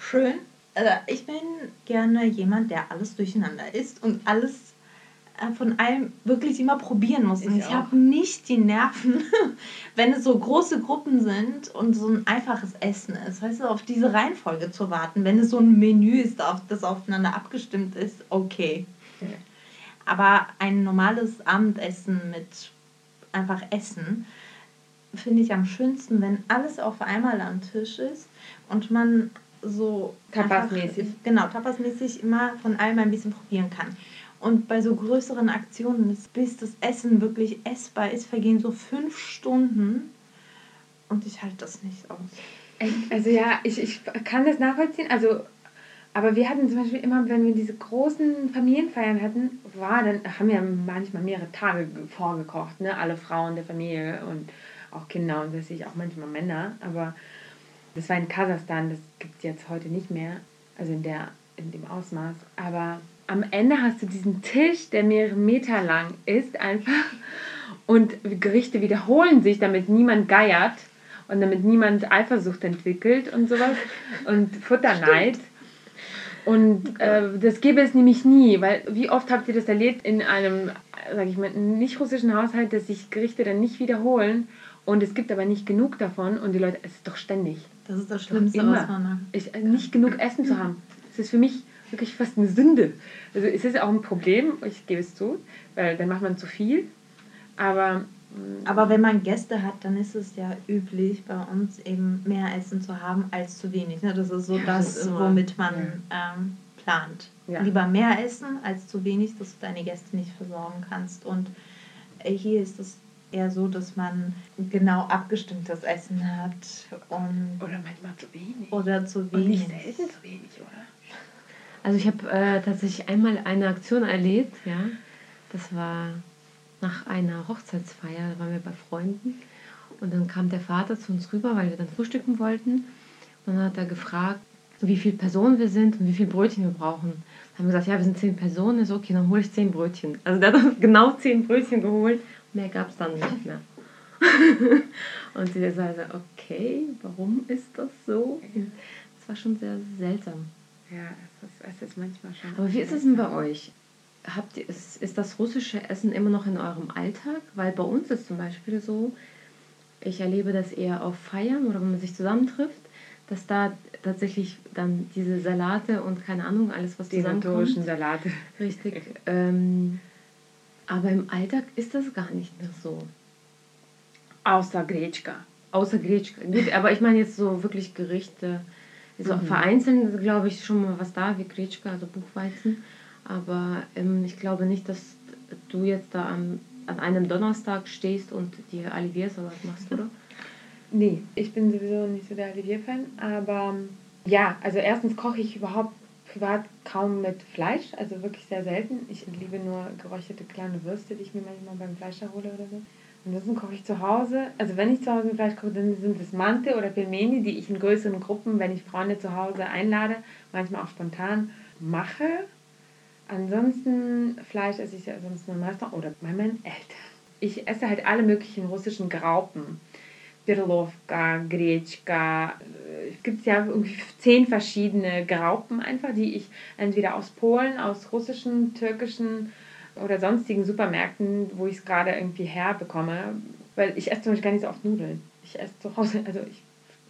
Schön. Also ich bin gerne jemand, der alles durcheinander isst und alles von allem wirklich immer probieren muss. Und ich habe nicht die Nerven, wenn es so große Gruppen sind und so ein einfaches Essen ist, weißt du, auf diese Reihenfolge zu warten. Wenn es so ein Menü ist, das aufeinander abgestimmt ist, okay. Aber ein normales Abendessen mit einfach Essen finde ich am schönsten, wenn alles auf einmal am Tisch ist und man so tapasmäßig immer von allem ein bisschen probieren kann. Und bei so größeren Aktionen, bis das Essen wirklich essbar ist, vergehen so 5 Stunden und ich halte das nicht aus. Also ja, ich kann das nachvollziehen, aber wir hatten zum Beispiel immer, wenn wir diese großen Familienfeiern hatten, dann haben wir manchmal mehrere Tage vorgekocht, ne? Alle Frauen der Familie und auch Kinder und das sehe ich auch manchmal Männer, aber das war in Kasachstan, das gibt es jetzt heute nicht mehr, also in dem Ausmaß. Aber am Ende hast du diesen Tisch, der mehrere Meter lang ist einfach und Gerichte wiederholen sich, damit niemand geiert und damit niemand Eifersucht entwickelt und sowas und Futterneid. Stimmt. Und das gäbe es nämlich nie, weil wie oft habt ihr das erlebt in einem, sag ich mal, nicht russischen Haushalt, dass sich Gerichte dann nicht wiederholen und es gibt aber nicht genug davon und die Leute, es ist doch ständig. Das ist das Schlimmste, was man macht. Nicht genug Essen zu haben. Das ist für mich wirklich fast eine Sünde. Also es ist auch ein Problem, ich gebe es zu, weil dann macht man zu viel. Aber wenn man Gäste hat, dann ist es ja üblich, bei uns eben mehr Essen zu haben als zu wenig. Das ist so das, womit man plant. Ja. Lieber mehr essen als zu wenig, dass du deine Gäste nicht versorgen kannst. Und hier ist es eher so, dass man genau abgestimmtes Essen hat. Oder manchmal zu wenig. Oder zu wenig. Und nicht selten zu wenig, oder? Also ich habe tatsächlich einmal eine Aktion erlebt, ja. Das war nach einer Hochzeitsfeier, da waren wir bei Freunden und dann kam der Vater zu uns rüber, weil wir dann frühstücken wollten und dann hat er gefragt, wie viele Personen wir sind und wie viele Brötchen wir brauchen. Dann haben wir gesagt, ja, wir sind 10 Personen, ist okay, dann hole ich 10 Brötchen. Also der hat genau 10 Brötchen geholt, mehr gab es dann nicht mehr. Und sie sagte, okay, warum ist das so? Das war schon sehr seltsam. Ja, es ist manchmal schon. Aber wie ist es denn bei euch? Ist das russische Essen immer noch in eurem Alltag? Weil bei uns ist zum Beispiel so, ich erlebe das eher auf Feiern oder wenn man sich zusammentrifft, dass da tatsächlich dann diese Salate und keine Ahnung, alles was zusammenkommt. Die notorischen Salate. Richtig. Aber im Alltag ist das gar nicht mehr so. Außer Gretschka. Außer Gretschka. Gut, aber ich meine jetzt so wirklich Gerichte. Also vereinzelt glaube ich schon mal was da, wie Gretschka, also Buchweizen. Aber ich glaube nicht, dass du jetzt da an einem Donnerstag stehst und dir Olivier-Salat machst, oder? Nee, ich bin sowieso nicht so der Olivier-Fan. Aber ja, also erstens koche ich überhaupt privat kaum mit Fleisch, also wirklich sehr selten. Ich liebe nur geräucherte kleine Würste, die ich mir manchmal beim Fleischer hole oder so. Ansonsten koche ich zu Hause, also wenn ich zu Hause Fleisch koche, dann sind es Manty oder Pelmeni, die ich in größeren Gruppen, wenn ich Freunde zu Hause einlade, manchmal auch spontan mache. Ansonsten Fleisch esse ich ja sonst nur meistens oder bei meinen Eltern. Ich esse halt alle möglichen russischen Graupen. Pirlovka, Gretschka, es gibt ja irgendwie 10 verschiedene Graupen einfach, die ich entweder aus Polen, aus russischen, türkischen oder sonstigen Supermärkten, wo ich es gerade irgendwie herbekomme. Weil ich esse zum Beispiel gar nicht so oft Nudeln. Ich esse zu Hause, also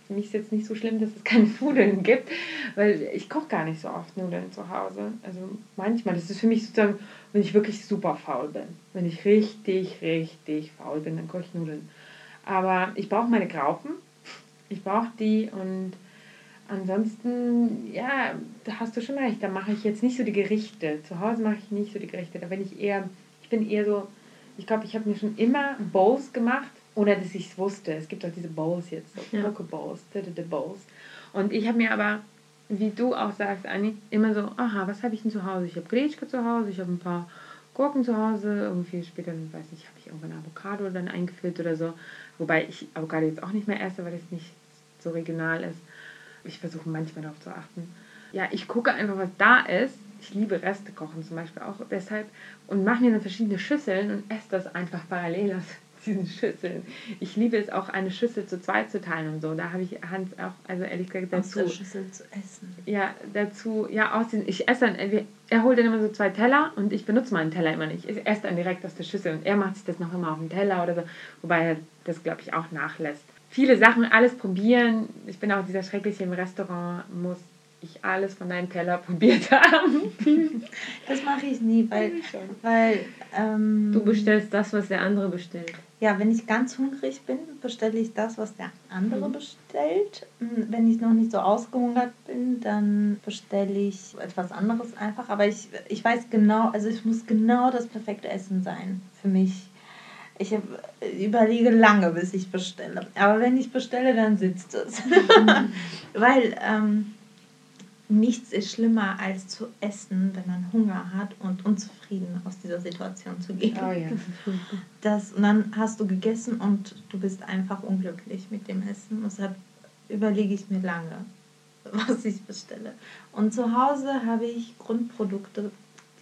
für mich ist es jetzt nicht so schlimm, dass es keine Nudeln gibt, weil ich koche gar nicht so oft Nudeln zu Hause. Also manchmal, das ist für mich sozusagen, wenn ich wirklich super faul bin. Wenn ich richtig, richtig faul bin, dann koche ich Nudeln. Aber ich brauche meine Graupen, ich brauche die und ansonsten, ja, da hast du schon recht, da mache ich jetzt nicht so die Gerichte. Zu Hause mache ich nicht so die Gerichte, da bin ich eher, ich glaube, ich habe mir schon immer Bowls gemacht, ohne dass ich es wusste. Es gibt auch diese Bowls jetzt, so ja. Poke-Bowls, Bowls. Und ich habe mir aber, wie du auch sagst, Anni, immer so, was habe ich denn zu Hause? Ich habe Gretschka zu Hause, ich habe ein paar Gurken zu Hause, irgendwie später, weiß nicht, habe ich irgendwann Avocado dann eingeführt oder so. Wobei ich Avocado jetzt auch nicht mehr esse, weil es nicht so regional ist. Ich versuche manchmal darauf zu achten. Ja, ich gucke einfach, was da ist. Ich liebe Reste kochen zum Beispiel auch deshalb. Und mache mir dann verschiedene Schüsseln und esse das einfach parallel aus diesen Schüsseln. Ich liebe es auch, eine Schüssel zu 2 zu teilen und so. Da habe ich Hans auch, also ehrlich gesagt, dazu. Aus der Schüssel zu essen. Ja, dazu. Ja, ich esse dann, er holt dann immer so 2 Teller und ich benutze meinen Teller immer nicht. Ich esse dann direkt aus der Schüssel und er macht sich das noch immer auf den Teller oder so. Wobei er das, glaube ich, auch nachlässt. Viele Sachen, alles probieren. Ich bin auch dieser Schreckliche im Restaurant, muss ich alles von deinem Teller probiert haben. Das mache ich nie, weil du bestellst das, was der andere bestellt. Ja, wenn ich ganz hungrig bin, bestelle ich das, was der andere bestellt. Wenn ich noch nicht so ausgehungert bin, dann bestelle ich etwas anderes einfach. Aber ich weiß genau, also es muss genau das perfekte Essen sein für mich. Ich überlege lange, bis ich bestelle. Aber wenn ich bestelle, dann sitzt es. Weil nichts ist schlimmer, als zu essen, wenn man Hunger hat und unzufrieden aus dieser Situation zu gehen. Oh ja. Und dann hast du gegessen und du bist einfach unglücklich mit dem Essen. Deshalb überlege ich mir lange, was ich bestelle. Und zu Hause habe ich Grundprodukte,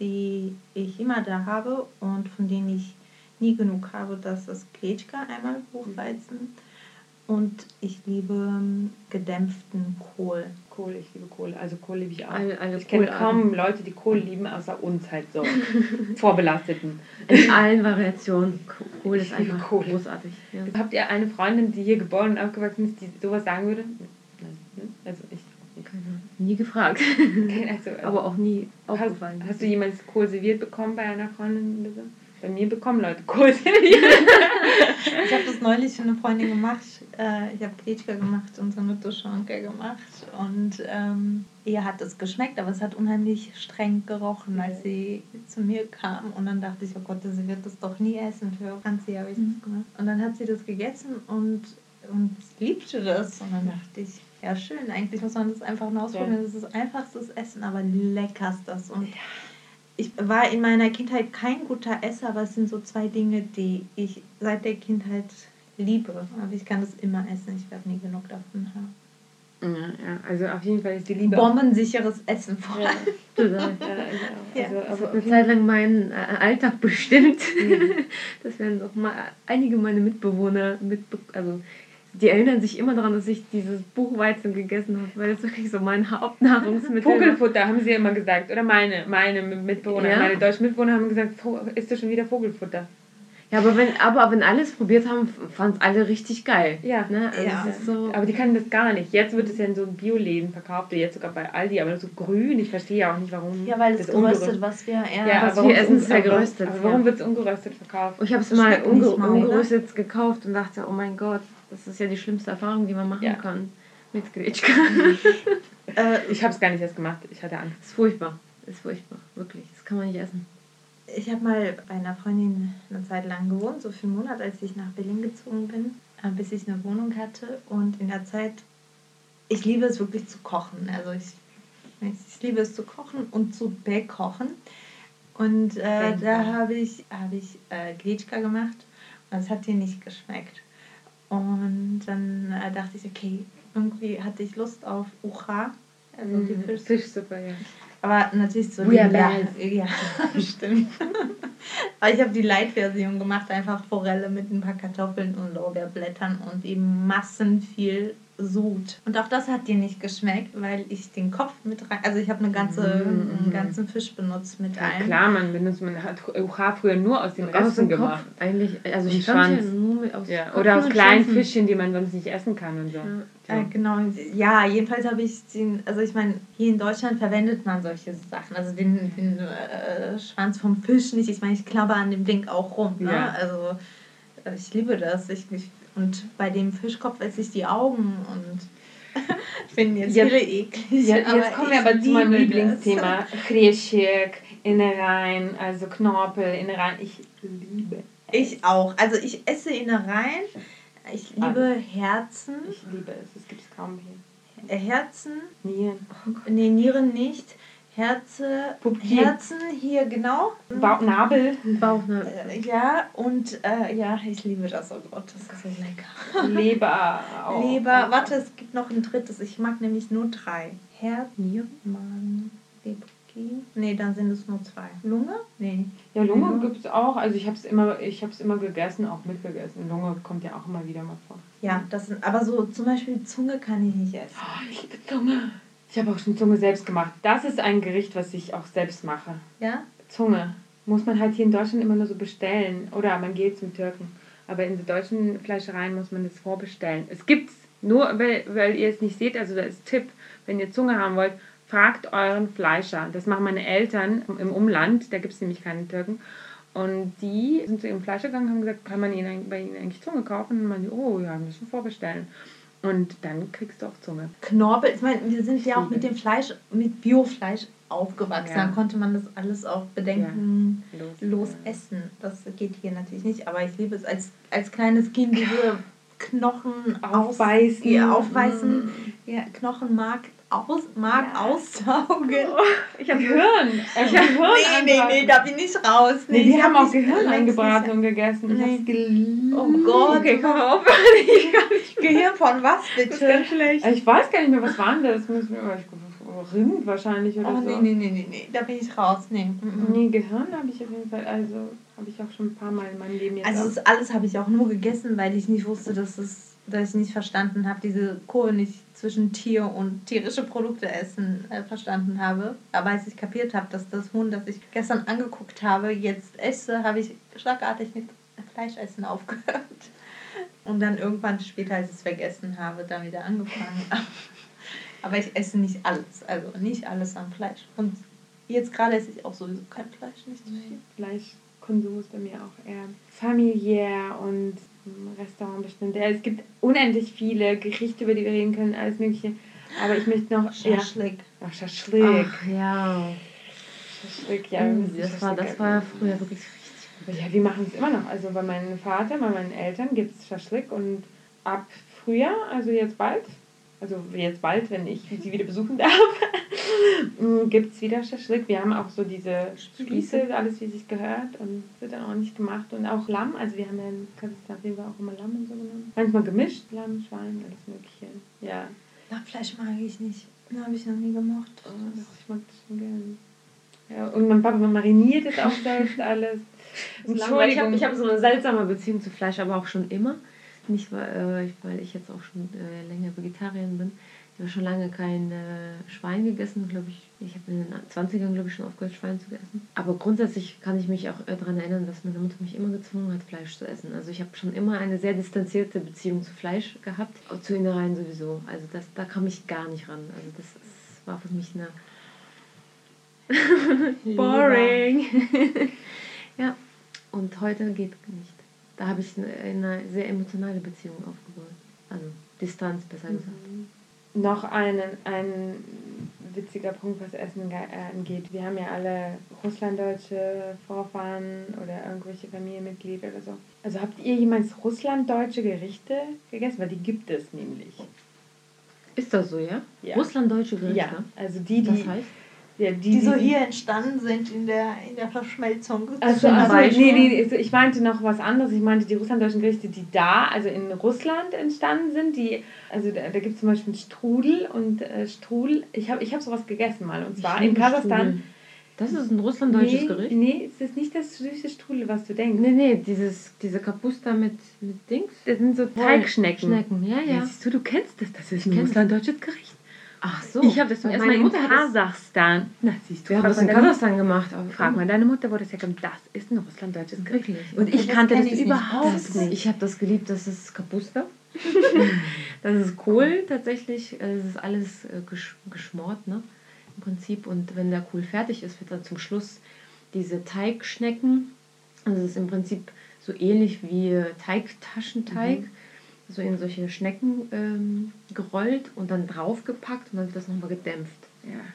die ich immer da habe und von denen ich nie genug habe, dass das Gretschka einmal Buchweizen und ich liebe gedämpften Kohl. Ich liebe Kohl, also Kohl liebe ich auch. Ich kenne kaum Leute, die Kohl lieben, außer uns halt so, Vorbelasteten. In allen Variationen. Kohl ist einfach großartig. Ja. Habt ihr eine Freundin, die hier geboren und aufgewachsen ist, die sowas sagen würde? Nein. Also ich nie gefragt. Also aber auch nie aufgefallen. Hast du jemals Kohl serviert bekommen bei einer Freundin oder so? Bei mir bekommen Leute Kohl serviert. Ich habe das neulich für eine Freundin gemacht. Ich habe Gretschka gemacht und so eine Sguschonka gemacht. Und ihr hat es geschmeckt, aber es hat unheimlich streng gerochen, als sie zu mir kam. Und dann dachte ich, oh Gott, sie wird das doch nie essen. Für Franzi habe ich das gemacht. Und dann hat sie das gegessen und liebte das. Und dann dachte ich, ja schön, eigentlich muss man das einfach ausprobieren. Das ist einfachstes Essen, aber leckerstes. Und ich war in meiner Kindheit kein guter Esser, aber es sind so zwei Dinge, die ich seit der Kindheit liebe. Aber ich kann das immer essen, ich werde nie genug davon haben. Ja, also auf jeden Fall ist die Liebe... Bombensicheres Essen vor allem. Ja, total, ja, also, ja. Also eine Zeit lang meinen Alltag bestimmt. Ja. Das werden auch mal einige meiner Mitbewohner, also die erinnern sich immer daran, dass ich dieses Buchweizen gegessen habe, weil das wirklich so mein Hauptnahrungsmittel war. Vogelfutter haben sie ja immer gesagt, oder meine Mitbewohner, ja. Meine deutschen Mitbewohner haben gesagt, isst du schon wieder Vogelfutter? Ja, aber wenn alle es probiert haben, fanden es alle richtig geil. Ja, ne? Also ja. Es ist so, aber die können das gar nicht. Jetzt wird es ja in so Bioläden verkauft, jetzt sogar bei Aldi, aber so grün, ich verstehe ja auch nicht, warum. Ja, weil es geröstet, was wir essen, ist ja geröstet. Aber warum wird es ungeröstet verkauft? Und ich habe es mal ungeröstet gekauft und dachte, oh mein Gott, das ist ja die schlimmste Erfahrung, die man machen kann mit Gretschka. Ich habe es gar nicht erst gemacht, ich hatte Angst. Ist furchtbar, wirklich, das kann man nicht essen. Ich habe mal bei einer Freundin eine Zeit lang gewohnt, so 4 Monate, als ich nach Berlin gezogen bin, bis ich eine Wohnung hatte. Und in der Zeit, ich liebe es wirklich zu kochen. Also ich liebe es zu kochen und zu bekochen. Und da habe ich Gretschka gemacht und es hat ihr nicht geschmeckt. Und dann dachte ich, okay, irgendwie hatte ich Lust auf Uchá, also die Fischsuppe, ja. Aber natürlich so ja, stimmt. Aber ich habe die Light-Version gemacht, einfach Forelle mit ein paar Kartoffeln und Lorbeerblättern und eben massen viel Sud. Und auch das hat dir nicht geschmeckt, weil ich den Kopf mit rein... Also ich habe einen ganzen Fisch benutzt mit allem. Klar, man hat Uchá früher nur aus den Resten gemacht. Eigentlich, also ich Schwanz. Nur aus oder aus kleinen Fischchen, die man sonst nicht essen kann und so. Ja. Genau. Ja, jedenfalls habe ich den... Also ich meine, hier in Deutschland verwendet man solche Sachen. Also den Schwanz vom Fisch nicht. Ich meine, ich klabber an dem Ding auch rum. Ne? Ja. Also ich liebe das. Und bei dem Fischkopf esse ich die Augen und finden jetzt viele eklig. Jetzt kommen wir aber zu meinem Lieblingsthema. Chreschik, Innereien, also Knorpel, Innereien. Ich liebe es. Ich auch. Also ich esse Innereien. Ich liebe Herzen. Ich liebe es. Das gibt es kaum hier. Herzen. Nieren. Nee, Nieren nicht. Herzen hier, genau. Bauchnabel. Ja, und ich liebe das, oh Gott, das ist so lecker. Leber, warte, es gibt noch ein drittes, ich mag nämlich nur 3. Herz, Nieren, Magen, Leber. Nee, dann sind es nur 2. Lunge? Nee. Ja, Lunge gibt es auch. Also ich habe es immer gegessen, auch mitgegessen. Lunge kommt ja auch immer wieder mal vor. Ja, das sind, aber so zum Beispiel Zunge kann ich nicht essen. Oh, ich liebe Zunge. Ich habe auch schon Zunge selbst gemacht. Das ist ein Gericht, was ich auch selbst mache. Ja? Zunge. Muss man halt hier in Deutschland immer nur so bestellen. Oder man geht zum Türken. Aber in den deutschen Fleischereien muss man das vorbestellen. Es gibt's nur, weil ihr es nicht seht. Also da ist Tipp, wenn ihr Zunge haben wollt, fragt euren Fleischer. Das machen meine Eltern im Umland. Da gibt es nämlich keine Türken. Und die sind zu ihrem Fleischer gegangen und haben gesagt, kann man bei ihnen eigentlich Zunge kaufen? Und man sagt, oh ja, müssen vorbestellen. Und dann kriegst du auch Zunge. Knorpel, ich meine, wir sind ja auch mit dem Fleisch, mit Biofleisch aufgewachsen. Ja. Dann konnte man das alles auch bedenkenlos essen. Das geht hier natürlich nicht, aber ich liebe es als kleines Kind, diese Knochen aufbeißen. Ja, Knochenmark aussaugen. Oh, ich habe Hirn. Nee, da bin ich raus. Nee, die haben auch Gehirn eingebraten und gegessen. Nee. Ich hab's geliebt. Oh Gott. Okay, komm mal auf. Gehirn von was, bitte? Das ist ganz schlecht. Ich weiß gar nicht mehr, was war denn das? Rind wahrscheinlich oder so. Nee, da bin ich raus. Nee, Gehirn habe ich auf jeden Fall, also habe ich auch schon ein paar Mal in meinem Leben jetzt. Also das alles habe ich auch nur gegessen, weil ich nicht wusste, dass ich nicht verstanden habe, diese Kurve nicht zwischen Tier und tierische Produkte essen verstanden habe. Aber als ich kapiert habe, dass das Huhn, das ich gestern angeguckt habe, jetzt esse, habe ich schlagartig mit Fleischessen aufgehört. Und dann irgendwann später, als ich es vergessen habe, dann wieder angefangen. Aber ich esse nicht alles, also nicht alles an Fleisch. Und jetzt gerade esse ich auch sowieso kein Fleisch, nicht so viel. Fleischkonsum ist bei mir auch eher familiär und Restaurant bestimmt. Ja, es gibt unendlich viele Gerichte, über die wir reden können, alles Mögliche. Aber ich möchte noch... Schaschlick. Schaschlick. Ach ja. Schaschlick, ja. Das war früher wirklich richtig. Ja, wir machen es immer noch. Also bei meinem Vater, bei meinen Eltern gibt es Schaschlick und ab Frühjahr, also jetzt bald, wenn ich sie wieder besuchen darf, gibt es wieder Schaschlik. Wir haben auch so diese Spieße, alles wie sich gehört, und wird dann auch nicht gemacht. Und auch Lamm, also wir haben ja in Kasachstan auch immer Lamm und so genommen. Manchmal gemischt, Lamm, Schwein, alles Mögliche. Ja. Lammfleisch mag ich nicht. Das habe ich noch nie gemocht. Oh, doch, ich mag das schon gerne. Ja, und mein Papa mariniert das auch selbst alles. Entschuldigung. Ich hab so eine seltsame Beziehung zu Fleisch, aber auch schon immer. Nicht, weil ich jetzt auch schon länger Vegetarierin bin. Ich habe schon lange kein Schwein gegessen, glaube ich. Ich habe in den 20ern, glaube ich, schon aufgehört, Schwein zu essen. Aber grundsätzlich kann ich mich auch daran erinnern, dass meine Mutter mich immer gezwungen hat, Fleisch zu essen. Also ich habe schon immer eine sehr distanzierte Beziehung zu Fleisch gehabt. Auch zu Innereien sowieso. Also das, da kam ich gar nicht ran. Also das war für mich eine... Boring. Ja, und heute geht nicht. Da habe ich eine sehr emotionale Beziehung aufgebaut. Also Distanz, besser gesagt. Noch ein witziger Punkt, was Essen angeht. Wir haben ja alle russlanddeutsche Vorfahren oder irgendwelche Familienmitglieder oder so. Also habt ihr jemals russlanddeutsche Gerichte gegessen? Weil die gibt es nämlich. Ist das so, ja? Ja. Russlanddeutsche Gerichte? Ja, also die, das heißt? Ja, die so hier entstanden sind in der Verschmelzung. Also nee, ich meinte noch was anderes. Ich meinte die russlanddeutschen Gerichte, die da, also in Russland entstanden sind. Da gibt es zum Beispiel Strudel und Strudel. Ich hab sowas gegessen mal. Und zwar in Kasachstan. Das ist ein russlanddeutsches Gericht? Nee, es ist nicht das süße Strudel, was du denkst. Nee, diese Kapusta mit Dings. Das sind so Teigschnecken. Schnecken, ja. Siehst du kennst das. Das ist ein russlanddeutsches Gericht. Ach so. Ich habe das zum ersten Mal in Kasachstan. Na, siehst du, wir haben das in Kasachstan gemacht. Frag mal deine Mutter, wo das herkommt. Das ist ein russlanddeutsches Gericht. Und ich kannte das überhaupt nicht. Ich habe das geliebt. Das ist Kapusta. Das ist Kohl tatsächlich. Das ist alles geschmort, ne? Im Prinzip. Und wenn der Kohl fertig ist, wird dann zum Schluss diese Teigschnecken. Also das ist im Prinzip so ähnlich wie Taschenteig. So in solche Schnecken gerollt und dann draufgepackt und dann wird das nochmal gedämpft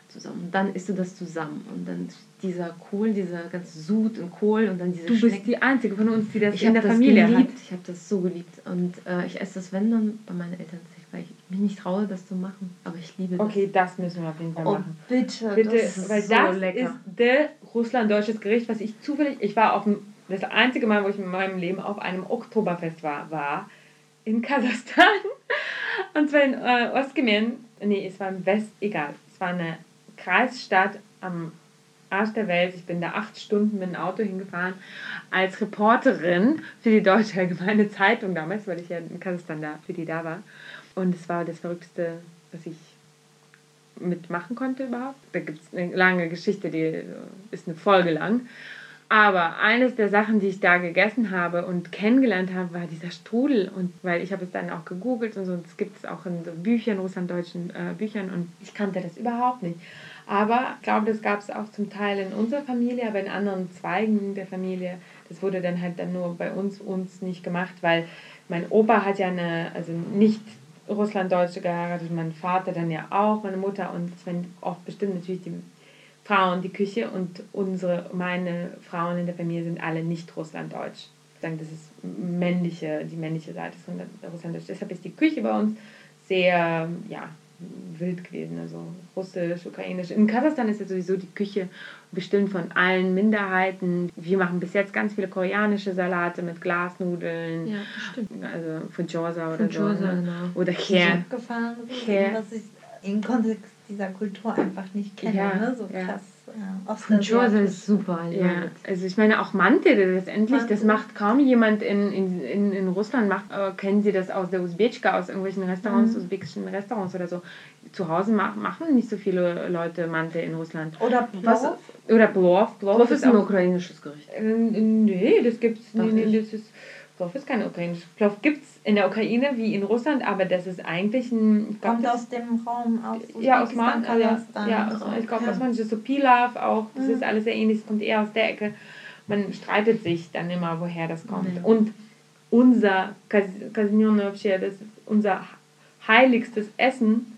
zusammen. Und dann isst du das zusammen. Und dann dieser Kohl, dieser ganze Sud und Kohl und dann diese Schnecken. Du bist die Einzige von uns, die das in der Familie hat. Ich habe das so geliebt. Und ich esse das, wenn dann, bei meinen Eltern, weil ich mich nicht traue, das zu machen. Aber ich liebe das. Okay, das müssen wir auf jeden Fall machen. Bitte, das ist so lecker. Ist der russlanddeutsches Gericht, was ich zufällig... Ich war das einzige Mal, wo ich in meinem Leben auf einem Oktoberfest war in Kasachstan, und zwar in es war eine Kreisstadt am Arsch der Welt. Ich bin da 8 Stunden mit dem Auto hingefahren als Reporterin für die Deutsche Allgemeine Zeitung damals, weil ich ja in Kasachstan da war, und es war das Verrückteste, was ich mitmachen konnte überhaupt. Da gibt es eine lange Geschichte, die ist eine Folge lang. Aber eines der Sachen, die ich da gegessen habe und kennengelernt habe, war dieser Strudel. Und weil ich habe es dann auch gegoogelt und so, und es gibt es auch in so Büchern, russlanddeutschen Büchern, und ich kannte das überhaupt nicht. Aber ich glaube, das gab es auch zum Teil in unserer Familie, aber in anderen Zweigen der Familie. Das wurde dann halt dann nur bei uns nicht gemacht, weil mein Opa hat ja also nicht russlanddeutsche geheiratet, mein Vater dann ja auch, meine Mutter, und das waren oft bestimmt natürlich die Frauen, die Küche, und meine Frauen in der Familie sind alle nicht russlanddeutsch. Ich sage, das ist die männliche Seite von russlanddeutsch. Deshalb ist die Küche bei uns sehr wild gewesen, also russisch, ukrainisch. In Kasachstan ist ja sowieso die Küche bestimmt von allen Minderheiten. Wir machen bis jetzt ganz viele koreanische Salate mit Glasnudeln, also Funchosa oder so. Genau. Oder Hirn. In Kontext dieser Kultur einfach nicht kennen, ne? So krass. Funchosa ist super. Ja. Also ich meine, auch Manty letztendlich, das macht kaum jemand in Russland, kennen sie das aus der Usbeczka, aus irgendwelchen Restaurants, usbekischen Restaurants oder so. Zu Hause machen nicht so viele Leute Manty in Russland. Oder Plov. Plov ist ein ukrainisches Gericht. Nee, das gibt's nicht. Plov ist kein ukrainisch. Plov gibt es in der Ukraine wie in Russland, aber das ist eigentlich ein... Kommt aus dem Raum, aus manchen so Pilav auch. Das ist alles sehr ähnlich, es kommt eher aus der Ecke. Man streitet sich dann immer, woher das kommt. Nee. Und unser unser heiligstes Essen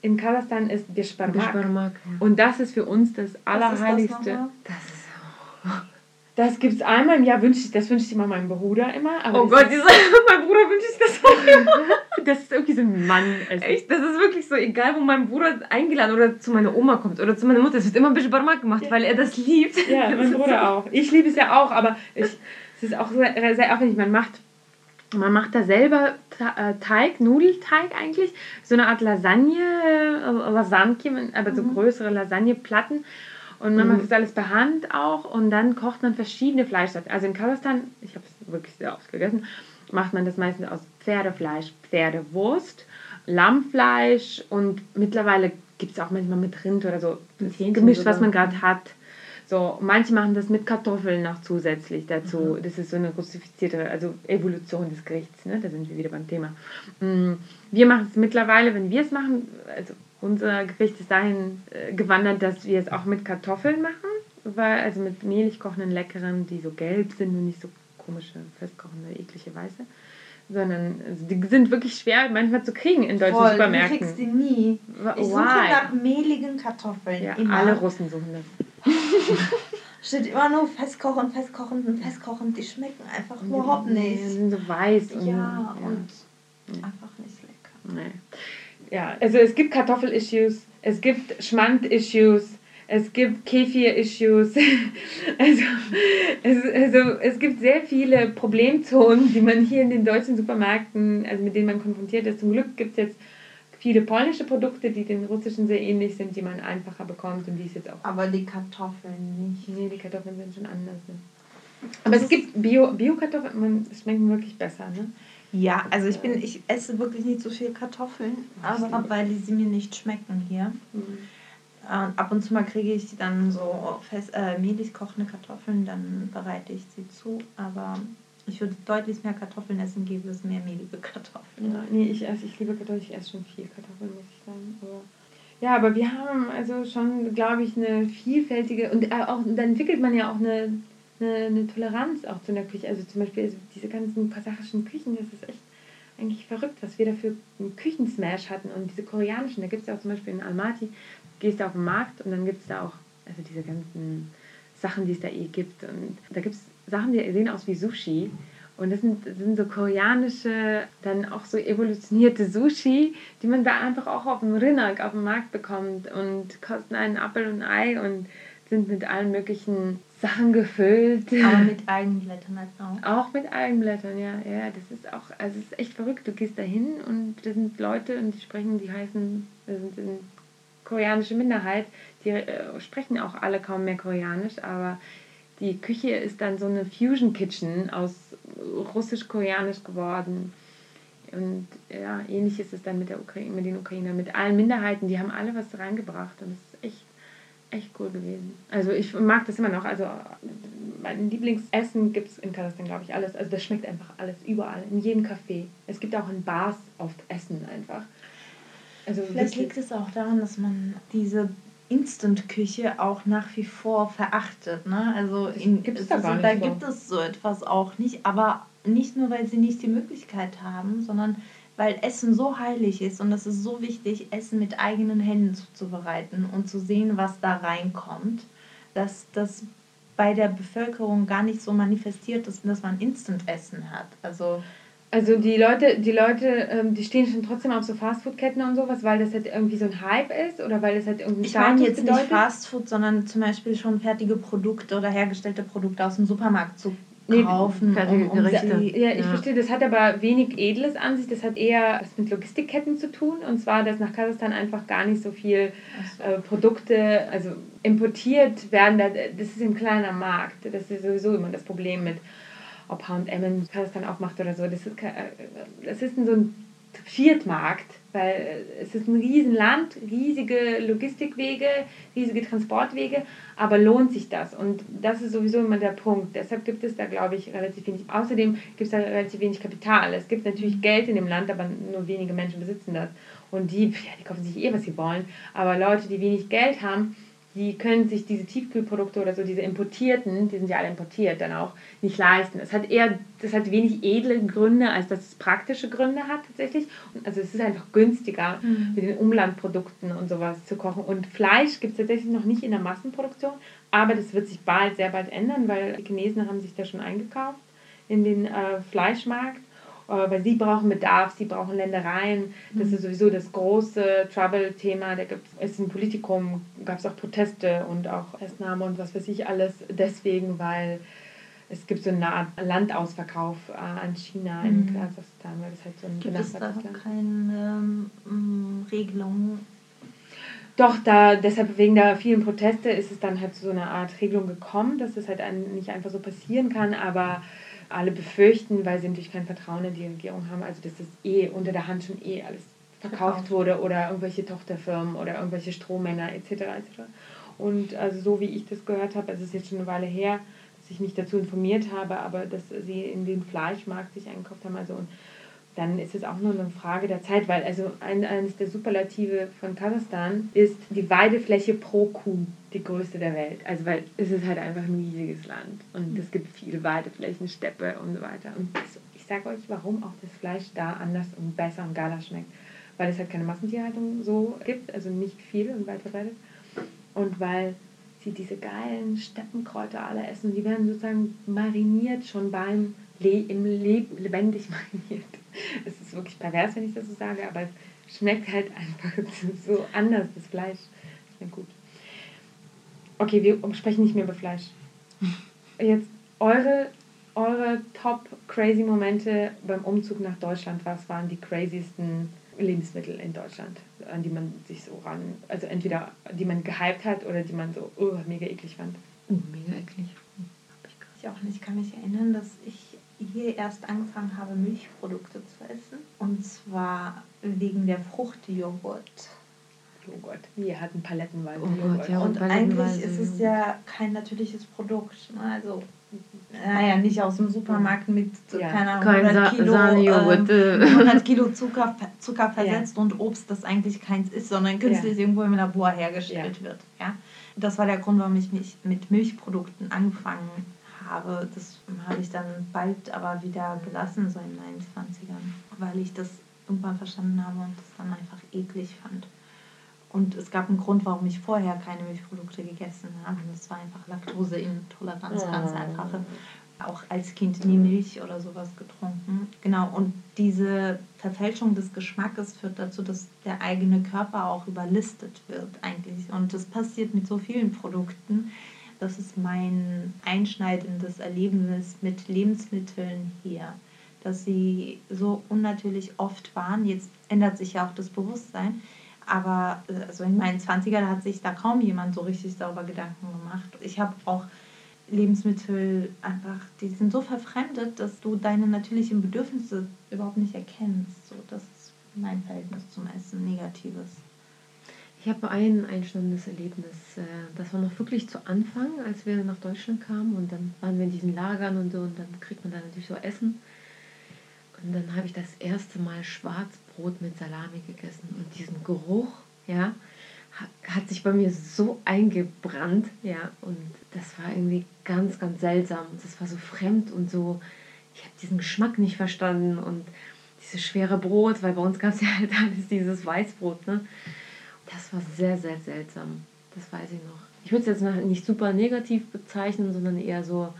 in Kasachstan ist Beschbarmak. Und das ist für uns das Allerheiligste. Das ist Das gibt's einmal im Jahr, das wünsche ich immer meinem Bruder immer. Aber oh Gott, mein Bruder wünsche ich das auch immer. Das ist irgendwie so ein Mann. Also echt, das ist wirklich so, egal wo mein Bruder eingeladen oder zu meiner Oma kommt oder zu meiner Mutter, es wird immer Beschbarmak gemacht, ja, weil er das liebt. Ja, das mein Bruder so auch. Ich liebe es ja auch, aber es ist auch sehr aufwendig. Man macht da selber Teig, Nudelteig eigentlich, so eine Art Lasagne, Lasanki, aber so größere Lasagneplatten. Und man macht das alles per Hand auch und dann kocht man verschiedene Fleischsorten. Also in Kasachstan, ich habe es wirklich sehr oft gegessen, macht man das meistens aus Pferdefleisch, Pferdewurst, Lammfleisch und mittlerweile gibt es auch manchmal mit Rind oder so. Das gemischt, sogar, was man gerade hat. So, manche machen das mit Kartoffeln noch zusätzlich dazu. Mhm. Das ist so eine russifizierte, also Evolution des Gerichts. Ne? Da sind wir wieder beim Thema. Wir machen es mittlerweile, wenn wir es machen, also unser Gericht ist dahin gewandert, dass wir es auch mit Kartoffeln machen, also mit mehlig kochenden Leckeren, die so gelb sind und nicht so komische, festkochende, eklige Weiße. Sondern also die sind wirklich schwer manchmal zu kriegen in deutschen Supermärkten. Du kriegst die nie. Ich suche nach mehligen Kartoffeln. Ja, immer. Alle Russen suchen das. Steht immer nur festkochend. Die schmecken einfach überhaupt nicht. Die sind so weiß. Und einfach nicht lecker. Nee. Ja, also es gibt Kartoffel-Issues, es gibt Schmand-Issues, es gibt Kefir-Issues, also es gibt sehr viele Problemzonen, die man hier in den deutschen Supermärkten, also mit denen man konfrontiert ist. Zum Glück gibt es jetzt viele polnische Produkte, die den russischen sehr ähnlich sind, die man einfacher bekommt und die es jetzt auch. Aber die Kartoffeln nicht. Nee, die Kartoffeln sind schon anders. Aber es gibt Bio-Kartoffeln, man schmeckt wirklich besser, ne? Ja, also ich esse wirklich nicht so viel Kartoffeln, aber weil sie mir nicht schmecken hier. Ab und zu mal kriege ich dann so mehlig kochende Kartoffeln, dann bereite ich sie zu, aber ich würde deutlich mehr Kartoffeln essen, gäbe es mehr mehlige Kartoffeln. Ja, nee, ich liebe Kartoffeln, ich esse schon viel Kartoffeln, muss ich sagen, aber... Ja, aber wir haben also schon, glaube ich, eine vielfältige, und auch da entwickelt man ja auch eine Toleranz auch zu einer Küche. Also zum Beispiel diese ganzen kasachischen Küchen, das ist echt eigentlich verrückt, was wir dafür einen Küchensmash hatten und diese koreanischen, da gibt es ja auch zum Beispiel in Almaty, gehst du auf den Markt und dann gibt es da auch also diese ganzen Sachen, die es da gibt. Und da gibt es Sachen, die sehen aus wie Sushi und das sind so koreanische, dann auch so evolutionierte Sushi, die man da einfach auch auf dem Rynek, auf dem Markt bekommt und kosten einen Apfel und ein Ei und sind mit allen möglichen Sachen gefüllt. Aber mit Algenblättern halt auch. Auch mit Algenblättern, ja. Das ist auch, also es ist echt verrückt. Du gehst da hin und da sind Leute und das sind eine koreanische Minderheit, die sprechen auch alle kaum mehr Koreanisch, aber die Küche ist dann so eine Fusion Kitchen aus Russisch-Koreanisch geworden. Und ja, ähnlich ist es dann mit den Ukrainern, mit allen Minderheiten, die haben alle was reingebracht und es ist echt cool gewesen. Also ich mag das immer noch. Also mein Lieblingsessen gibt es in Kasachstan, glaube ich, alles. Also das schmeckt einfach alles, überall, in jedem Café. Es gibt auch in Bars oft Essen einfach. Also vielleicht liegt es auch daran, dass man diese Instant-Küche auch nach wie vor verachtet. Ne? Also da gibt es so etwas auch nicht. Aber nicht nur, weil sie nicht die Möglichkeit haben, sondern weil Essen so heilig ist und es ist so wichtig, Essen mit eigenen Händen zuzubereiten und zu sehen, was da reinkommt, dass das bei der Bevölkerung gar nicht so manifestiert ist, dass man Instant-Essen hat. Also die Leute, die stehen schon trotzdem auf so Fastfood-Ketten und sowas, weil das halt irgendwie so ein Hype ist oder weil das halt irgendwie... Ich meine jetzt nicht Fastfood, sondern zum Beispiel schon fertige Produkte oder hergestellte Produkte aus dem Supermarkt zu kaufen, fertige Gerichte. Ich verstehe, das hat aber wenig Edles an sich, das hat eher was mit Logistikketten zu tun und zwar, dass nach Kasachstan einfach gar nicht so viel Produkte, also importiert werden, das ist ein kleiner Markt, das ist sowieso immer das Problem mit, ob H&M in Kasachstan aufmacht oder so, das ist so ein Viertmarkt, weil es ist ein Riesenland, riesige Logistikwege, riesige Transportwege, aber lohnt sich das? Und das ist sowieso immer der Punkt. Deshalb gibt es da, glaube ich, relativ wenig. Außerdem gibt es da relativ wenig Kapital. Es gibt natürlich Geld in dem Land, aber nur wenige Menschen besitzen das. Und die kaufen sich eh, was sie wollen. Aber Leute, die wenig Geld haben, Sie können sich diese Tiefkühlprodukte oder so, diese importierten, die sind ja alle importiert dann auch, nicht leisten. Es hat eher, das hat wenig edle Gründe, als dass es praktische Gründe hat tatsächlich. Und also es ist einfach günstiger, mit den Umlandprodukten und sowas zu kochen. Und Fleisch gibt es tatsächlich noch nicht in der Massenproduktion, aber das wird sich bald, sehr bald ändern, weil die Chinesen haben sich da schon eingekauft in den Fleischmarkt. Weil sie brauchen Bedarf, sie brauchen Ländereien. Das ist sowieso das große Trouble-Thema. Da gibt es ein Politikum, gab es auch Proteste und auch Essnahme und was weiß ich alles. Deswegen, weil es gibt so eine Art Landausverkauf an China in Kasachstan, weil das halt so ein benachbartes Land. Gibt es da keine Regelung? Doch, deshalb wegen der vielen Proteste ist es dann halt zu so einer Art Regelung gekommen, dass es halt nicht einfach so passieren kann, aber alle befürchten, weil sie natürlich kein Vertrauen in die Regierung haben, also dass das unter der Hand schon alles verkauft wurde oder irgendwelche Tochterfirmen oder irgendwelche Strohmänner etc. Und also so wie ich das gehört habe, es ist jetzt schon eine Weile her, dass ich mich dazu informiert habe, aber dass sie in den Fleischmarkt sich eingekauft haben, also und dann ist es auch nur eine Frage der Zeit, weil also eines der Superlative von Kasachstan ist die Weidefläche pro Kuh, die größte der Welt. Also weil es ist halt einfach ein riesiges Land und es gibt viele Weideflächen, Steppe und so weiter. Und ich sage euch, warum auch das Fleisch da anders und besser und geiler schmeckt. Weil es halt keine Massentierhaltung so gibt, also nicht viel und weit verbreitet. Und weil sie diese geilen Steppenkräuter alle essen, die werden sozusagen mariniert schon beim lebendig mariniert. Es ist wirklich pervers, wenn ich das so sage, aber es schmeckt halt einfach so anders, das Fleisch. Schmeckt gut. Okay, wir sprechen nicht mehr über Fleisch. Jetzt eure Top-Crazy-Momente beim Umzug nach Deutschland. Was waren die craziesten Lebensmittel in Deutschland, an die man sich so also entweder die man gehypt hat oder die man so mega eklig fand? Mega eklig. Ich auch nicht. Ich kann mich erinnern, dass ich hier erst angefangen habe, Milchprodukte zu essen. Und zwar wegen der Fruchtjoghurt. Oh Gott, wir hatten palettenweise Joghurt. Ja, und eigentlich ist es ja kein natürliches Produkt. Also, naja, nicht aus dem Supermarkt mit, keine Ahnung, 100 Kilo Zucker versetzt und Obst, das eigentlich keins ist, sondern künstlich irgendwo im Labor hergestellt wird. Ja? Das war der Grund, warum ich mich mit Milchprodukten angefangen habe. Aber das habe ich dann bald aber wieder belassen, so in meinen 20ern, weil ich das irgendwann verstanden habe und das dann einfach eklig fand. Und es gab einen Grund, warum ich vorher keine Milchprodukte gegessen habe. Das war einfach Laktoseintoleranz, ganz einfache. Auch als Kind nie Milch oder sowas getrunken. Genau, und diese Verfälschung des Geschmackes führt dazu, dass der eigene Körper auch überlistet wird eigentlich. Und das passiert mit so vielen Produkten. Das ist mein einschneidendes Erlebnis mit Lebensmitteln hier, dass sie so unnatürlich oft waren. Jetzt ändert sich ja auch das Bewusstsein, aber also in meinen 20ern hat sich da kaum jemand so richtig darüber Gedanken gemacht. Ich habe auch Lebensmittel einfach, die sind so verfremdet, dass du deine natürlichen Bedürfnisse überhaupt nicht erkennst. So, das ist mein Verhältnis zum Essen, negatives. Ich habe ein einschneidendes Erlebnis. Das war noch wirklich zu Anfang, als wir nach Deutschland kamen und dann waren wir in diesen Lagern und so und dann kriegt man da natürlich so Essen. Und dann habe ich das erste Mal Schwarzbrot mit Salami gegessen und diesen Geruch, ja, hat sich bei mir so eingebrannt, ja, und das war irgendwie ganz, ganz seltsam. Das war so fremd und so, ich habe diesen Geschmack nicht verstanden und dieses schwere Brot, weil bei uns gab es ja halt alles dieses Weißbrot, ne? Das war sehr, sehr seltsam. Das weiß ich noch. Ich würde es jetzt nicht super negativ bezeichnen, sondern eher so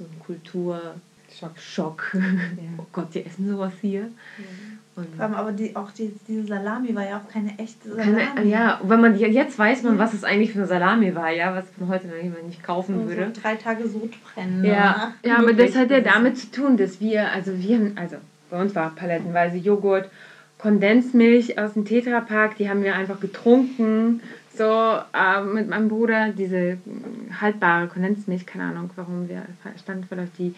ein Kulturschock. Ja. Oh Gott, die essen sowas hier. Ja. Und aber diese Salami war ja auch keine echte Salami. Wenn man jetzt weiß man, was es eigentlich für eine Salami war, ja, was man heute nicht kaufen würde. So 3 Tage Sodbrennen. Ja, aber das hat ja damit zu tun, dass wir bei uns war palettenweise Joghurt, Kondensmilch aus dem Tetrapack, die haben wir einfach getrunken, so mit meinem Bruder, diese haltbare Kondensmilch, keine Ahnung, warum wir stand vielleicht die,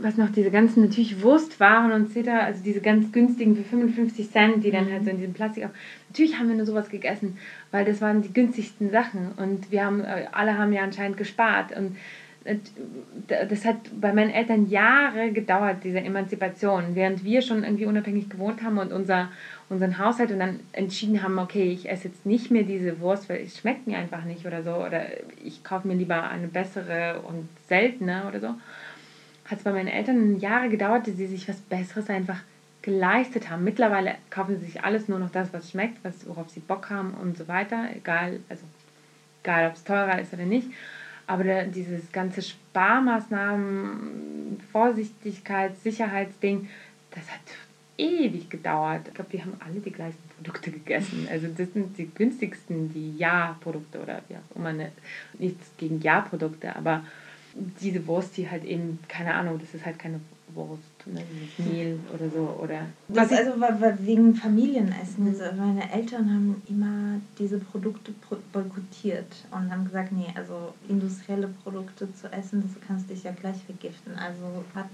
was noch diese ganzen natürlich Wurstwaren und etc., also diese ganz günstigen für 55 Cent, die dann halt so in diesem Plastik, natürlich haben wir nur sowas gegessen, weil das waren die günstigsten Sachen und alle haben ja anscheinend gespart und das hat bei meinen Eltern Jahre gedauert, diese Emanzipation, während wir schon irgendwie unabhängig gewohnt haben und unseren Haushalt und dann entschieden haben, okay, ich esse jetzt nicht mehr diese Wurst, weil es schmeckt mir einfach nicht oder so, oder ich kaufe mir lieber eine bessere und seltene oder so, hat es bei meinen Eltern Jahre gedauert, dass sie sich was Besseres einfach geleistet haben. Mittlerweile kaufen sie sich alles nur noch das, was schmeckt, worauf sie Bock haben und so weiter, egal ob es teurer ist oder nicht. Aber dieses ganze Sparmaßnahmen, Vorsichtigkeit, Sicherheitsding, das hat ewig gedauert. Ich glaube, wir haben alle die gleichen Produkte gegessen. Also das sind die günstigsten, die Ja-Produkte oder wie auch immer. Nichts gegen Ja-Produkte, aber diese Wurst, die halt eben, keine Ahnung, das ist halt keine Wurst, ne, mit Mehl oder so. Oder das also wegen Familienessen. Also meine Eltern haben immer diese Produkte boykottiert und haben gesagt, nee, also industrielle Produkte zu essen, das kannst dich ja gleich vergiften. Also hat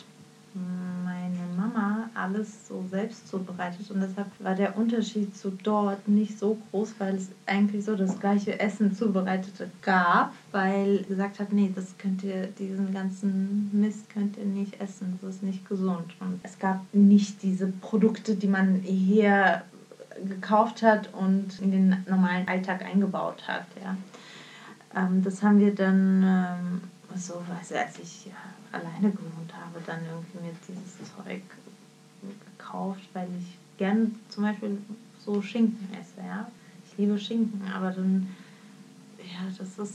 meine Mama alles so selbst zubereitet und deshalb war der Unterschied zu dort nicht so groß, weil es eigentlich so das gleiche Essen zubereitete gab, weil gesagt hat, nee, das könnt ihr, diesen ganzen Mist könnt ihr nicht essen, das ist nicht gesund. Und es gab nicht diese Produkte, die man hier gekauft hat und in den normalen Alltag eingebaut hat, ja. Das haben wir dann als ich alleine gewohnt habe, dann irgendwie mir dieses Zeug gekauft, weil ich gerne zum Beispiel so Schinken esse, ja. Ich liebe Schinken, aber dann, ja,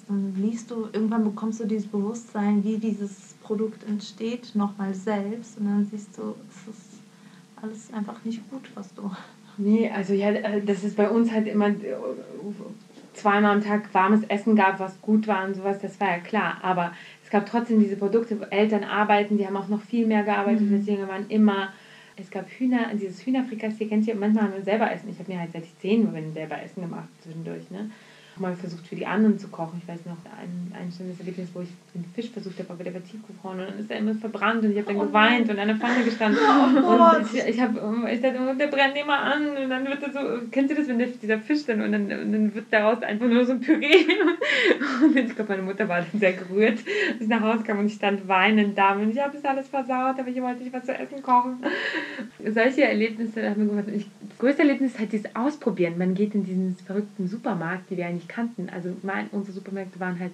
dann liest du, irgendwann bekommst du dieses Bewusstsein, wie dieses Produkt entsteht, nochmal selbst und dann siehst du, es ist alles einfach nicht gut, was du... Nee, also ja, das ist bei uns halt immer... zweimal am Tag warmes Essen gab, was gut war und sowas, das war ja klar, aber es gab trotzdem diese Produkte, wo Eltern arbeiten, die haben auch noch viel mehr gearbeitet, deswegen waren immer, es gab Hühner, dieses Hühnerfrikassee, kennt ihr, manchmal haben wir selber Essen, ich habe mir halt seit ich 10 bin selber Essen gemacht zwischendurch, ne, mal versucht für die anderen zu kochen, ich weiß noch, ein schönes Erlebnis, wo ich den Fisch versucht habe, aber der war tiefgefroren und dann ist er immer verbrannt und ich habe dann geweint und an der Pfanne gestanden und ich dachte, der brennt immer an und dann wird das so, kennst du das, wenn dieser Fisch dann und dann wird daraus einfach nur so ein Püree und ich glaube, meine Mutter war dann sehr gerührt, als ich nach Hause kam und ich stand weinend da und ich habe das alles versaut, aber ich wollte nicht was zu essen kochen. Solche Erlebnisse haben wir gemacht. Das größte Erlebnis ist halt dieses Ausprobieren, man geht in diesen verrückten Supermarkt, die wir eigentlich kannten. Also unsere Supermärkte waren halt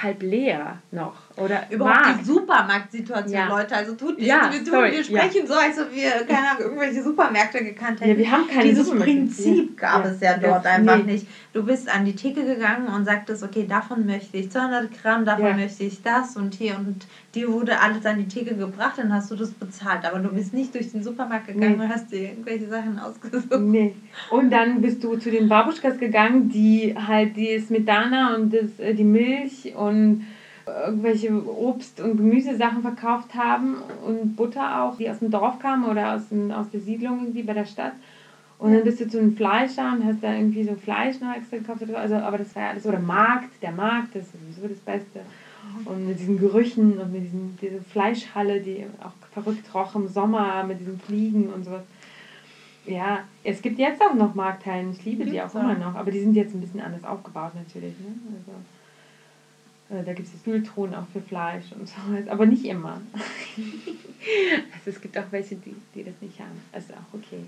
halb leer noch. Oder überhaupt die Supermarktsituation, ja. Leute. Also wir sprechen so, als ob wir irgendwelche Supermärkte gekannt hätten. Ja, wir haben keine Dieses Supermärkte. Prinzip gab es ja dort einfach nicht. Du bist an die Theke gegangen und sagtest, okay, davon möchte ich 200 Gramm, davon möchte ich das und hier und dir wurde alles an die Theke gebracht, dann hast du das bezahlt. Aber du bist nicht durch den Supermarkt gegangen und hast dir irgendwelche Sachen ausgesucht. Nee. Und dann bist du zu den Babuschkas gegangen, die halt die Smetana und die Milch und irgendwelche Obst- und Gemüsesachen verkauft haben und Butter auch, die aus dem Dorf kamen oder aus der Siedlung irgendwie bei der Stadt. Und dann bist du zu einem Fleischer und hast da irgendwie so Fleisch noch extra gekauft oder so. Also, aber das war ja alles, oder der Markt ist sowieso das Beste. Und mit diesen Gerüchen und mit dieser Fleischhalle, die auch verrückt roch im Sommer, mit diesen Fliegen und sowas. Ja, es gibt jetzt auch noch Markthallen, ich liebe die auch immer noch, aber die sind jetzt ein bisschen anders aufgebaut natürlich, ne? Also da gibt es Kühltruhen auch für Fleisch und sowas, aber nicht immer. Also es gibt auch welche, die das nicht haben, also auch okay.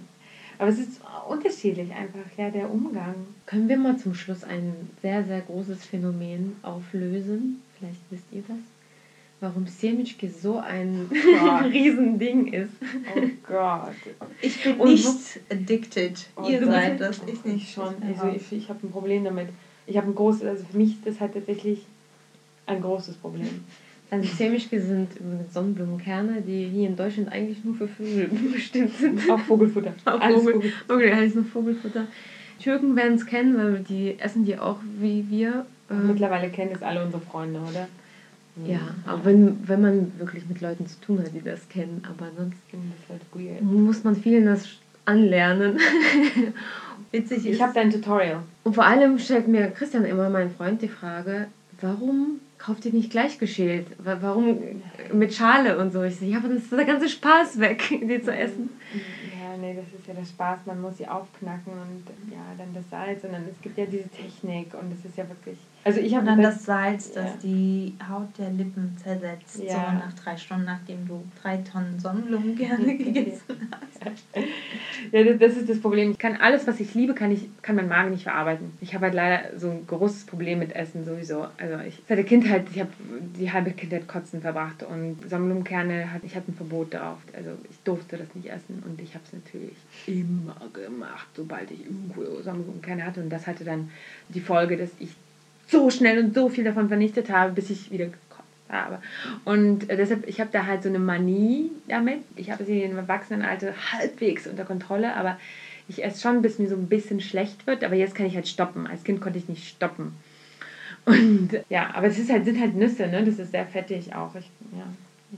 Aber es ist unterschiedlich einfach, ja, der Umgang. Können wir mal zum Schluss ein sehr, sehr großes Phänomen auflösen? Vielleicht wisst ihr das. Warum Semischke so ein Riesending ist. Oh Gott. Ich bin nicht addicted. Ihr seid das, ich nicht. Schon. Also ich habe ein Problem damit. Ich habe ein großes, also für mich ist das halt tatsächlich ein großes Problem. Also Semischke sind Sonnenblumenkerne, die hier in Deutschland eigentlich nur für Vögel bestimmt sind. Auch Vogelfutter. Alles nur Vogelfutter. Türken werden es kennen, weil die essen die auch wie wir. Mittlerweile kennen das alle unsere Freunde, oder? Ja, aber wenn man wirklich mit Leuten zu tun hat, die das kennen, aber sonst das halt muss man vielen das anlernen. Witzig ist. Ich habe da ein Tutorial. Und vor allem stellt mir Christian immer, mein Freund, die Frage, warum kauft die nicht gleich geschält? Warum mit Schale und so? Ich so, ja, aber dann ist der ganze Spaß weg, die zu essen. Ja, nee, das ist ja der Spaß. Man muss sie aufknacken und ja, dann das Salz. Und dann, es gibt ja diese Technik und es ist ja wirklich... Also ich habe dann das Salz, das die Haut der Lippen zersetzt, so nach 3 Stunden, nachdem du 3 Tonnen Sonnenblumen gerne gegessen hast. Ja, das ist das Problem. Ich kann alles, was ich liebe, kann mein Magen nicht verarbeiten. Ich habe halt leider so ein großes Problem mit Essen sowieso. Also seit der Kindheit, ich habe die halbe Kindheit kotzen verbracht und Sonnenblumenkerne, ich hatte ein Verbot darauf. Also ich durfte das nicht essen und ich habe es natürlich immer gemacht, sobald ich irgendwo Sonnenblumenkerne hatte. Und das hatte dann die Folge, dass ich so schnell und so viel davon vernichtet habe, bis ich wieder gekotzt habe. Und deshalb, ich habe da halt so eine Manie damit. Ich habe sie im Erwachsenenalter halbwegs unter Kontrolle, aber ich esse schon, bis mir so ein bisschen schlecht wird. Aber jetzt kann ich halt stoppen. Als Kind konnte ich nicht stoppen. Und ja, aber es ist halt, sind halt Nüsse, ne? Das ist sehr fettig auch.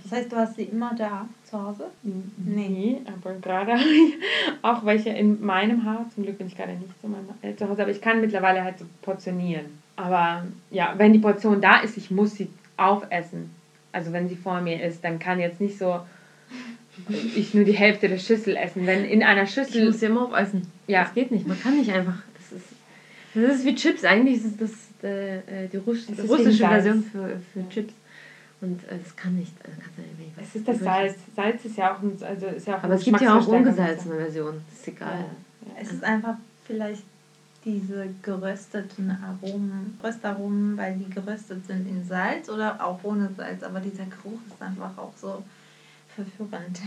Das heißt, du hast sie immer da zu Hause? Nee, aber gerade auch welche in meinem Haus. Zum Glück bin ich gerade nicht zu meinem zu Hause, aber ich kann mittlerweile halt so portionieren. Aber ja, wenn die Portion da ist, ich muss sie aufessen. Also wenn sie vor mir ist, dann kann jetzt nicht so, ich nur die Hälfte der Schüssel essen. Wenn in einer Schüssel... Ich muss sie immer aufessen. Ja. Das geht nicht, man kann nicht einfach. Das ist wie Chips, eigentlich ist das die russische Version für Chips. Und das kann nicht. Es ist das Salz. Salz ist ja auch ein Geschmacksverstärker. Aber es gibt ja auch ungesalzene Versionen, das ist egal. Ja. Es ist einfach vielleicht diese gerösteten Aromen, Röstaromen, weil die geröstet sind in Salz oder auch ohne Salz. Aber dieser Geruch ist einfach auch so verführend.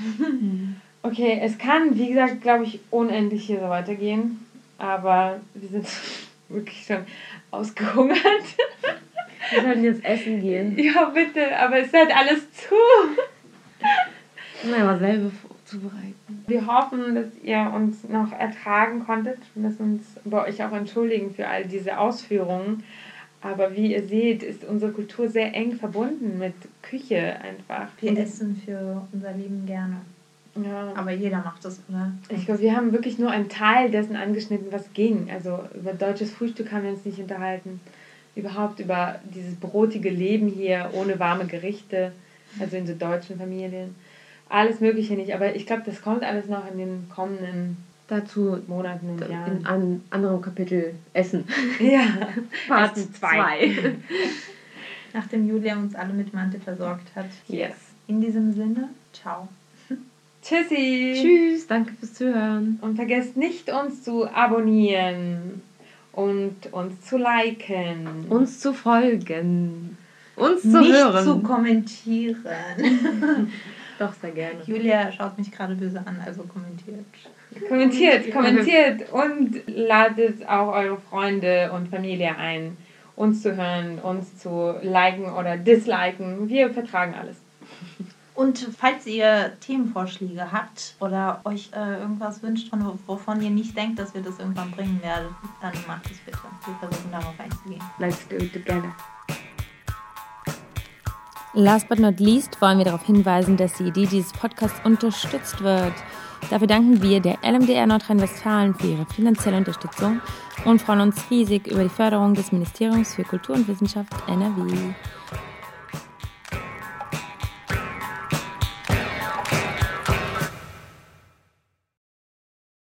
Okay, es kann, wie gesagt, glaube ich, unendlich hier so weitergehen. Aber wir sind wirklich schon ausgehungert. Wir sollten jetzt essen gehen. Ja, bitte, aber es ist halt alles zu. Nein, aber selber zubereiten. Wir hoffen, dass ihr uns noch ertragen konntet. Wir müssen uns bei euch auch entschuldigen für all diese Ausführungen. Aber wie ihr seht, ist unsere Kultur sehr eng verbunden mit Küche einfach. Wir essen für unser Leben gerne. Ja. Aber jeder macht das, oder? Ich glaube, wir haben wirklich nur einen Teil dessen angeschnitten, was ging. Also über deutsches Frühstück haben wir uns nicht unterhalten. Überhaupt über dieses brotige Leben hier ohne warme Gerichte, also in so deutschen Familien. Alles Mögliche nicht, aber ich glaube, das kommt alles noch in den kommenden dazu Monaten und Jahren. In einem anderen Kapitel Essen. Ja, Part 2. Nachdem Julia uns alle mit Manty versorgt hat. Yes. In diesem Sinne, ciao. Tschüssi. Tschüss, danke fürs Zuhören. Und vergesst nicht, uns zu abonnieren. Und uns zu liken. Uns zu folgen. Uns zu nicht hören. Nicht zu kommentieren. Doch, sehr gerne. Julia schaut mich gerade böse an, also kommentiert. Kommentiert und ladet auch eure Freunde und Familie ein, uns zu hören, uns zu liken oder disliken. Wir vertragen alles. Und falls ihr Themenvorschläge habt oder euch irgendwas wünscht, wovon ihr nicht denkt, dass wir das irgendwann bringen werden, dann macht es bitte. Wir versuchen darauf einzugehen. Let's do it together. Last but not least wollen wir darauf hinweisen, dass die Idee dieses Podcasts unterstützt wird. Dafür danken wir der LMDR Nordrhein-Westfalen für ihre finanzielle Unterstützung und freuen uns riesig über die Förderung des Ministeriums für Kultur und Wissenschaft NRW.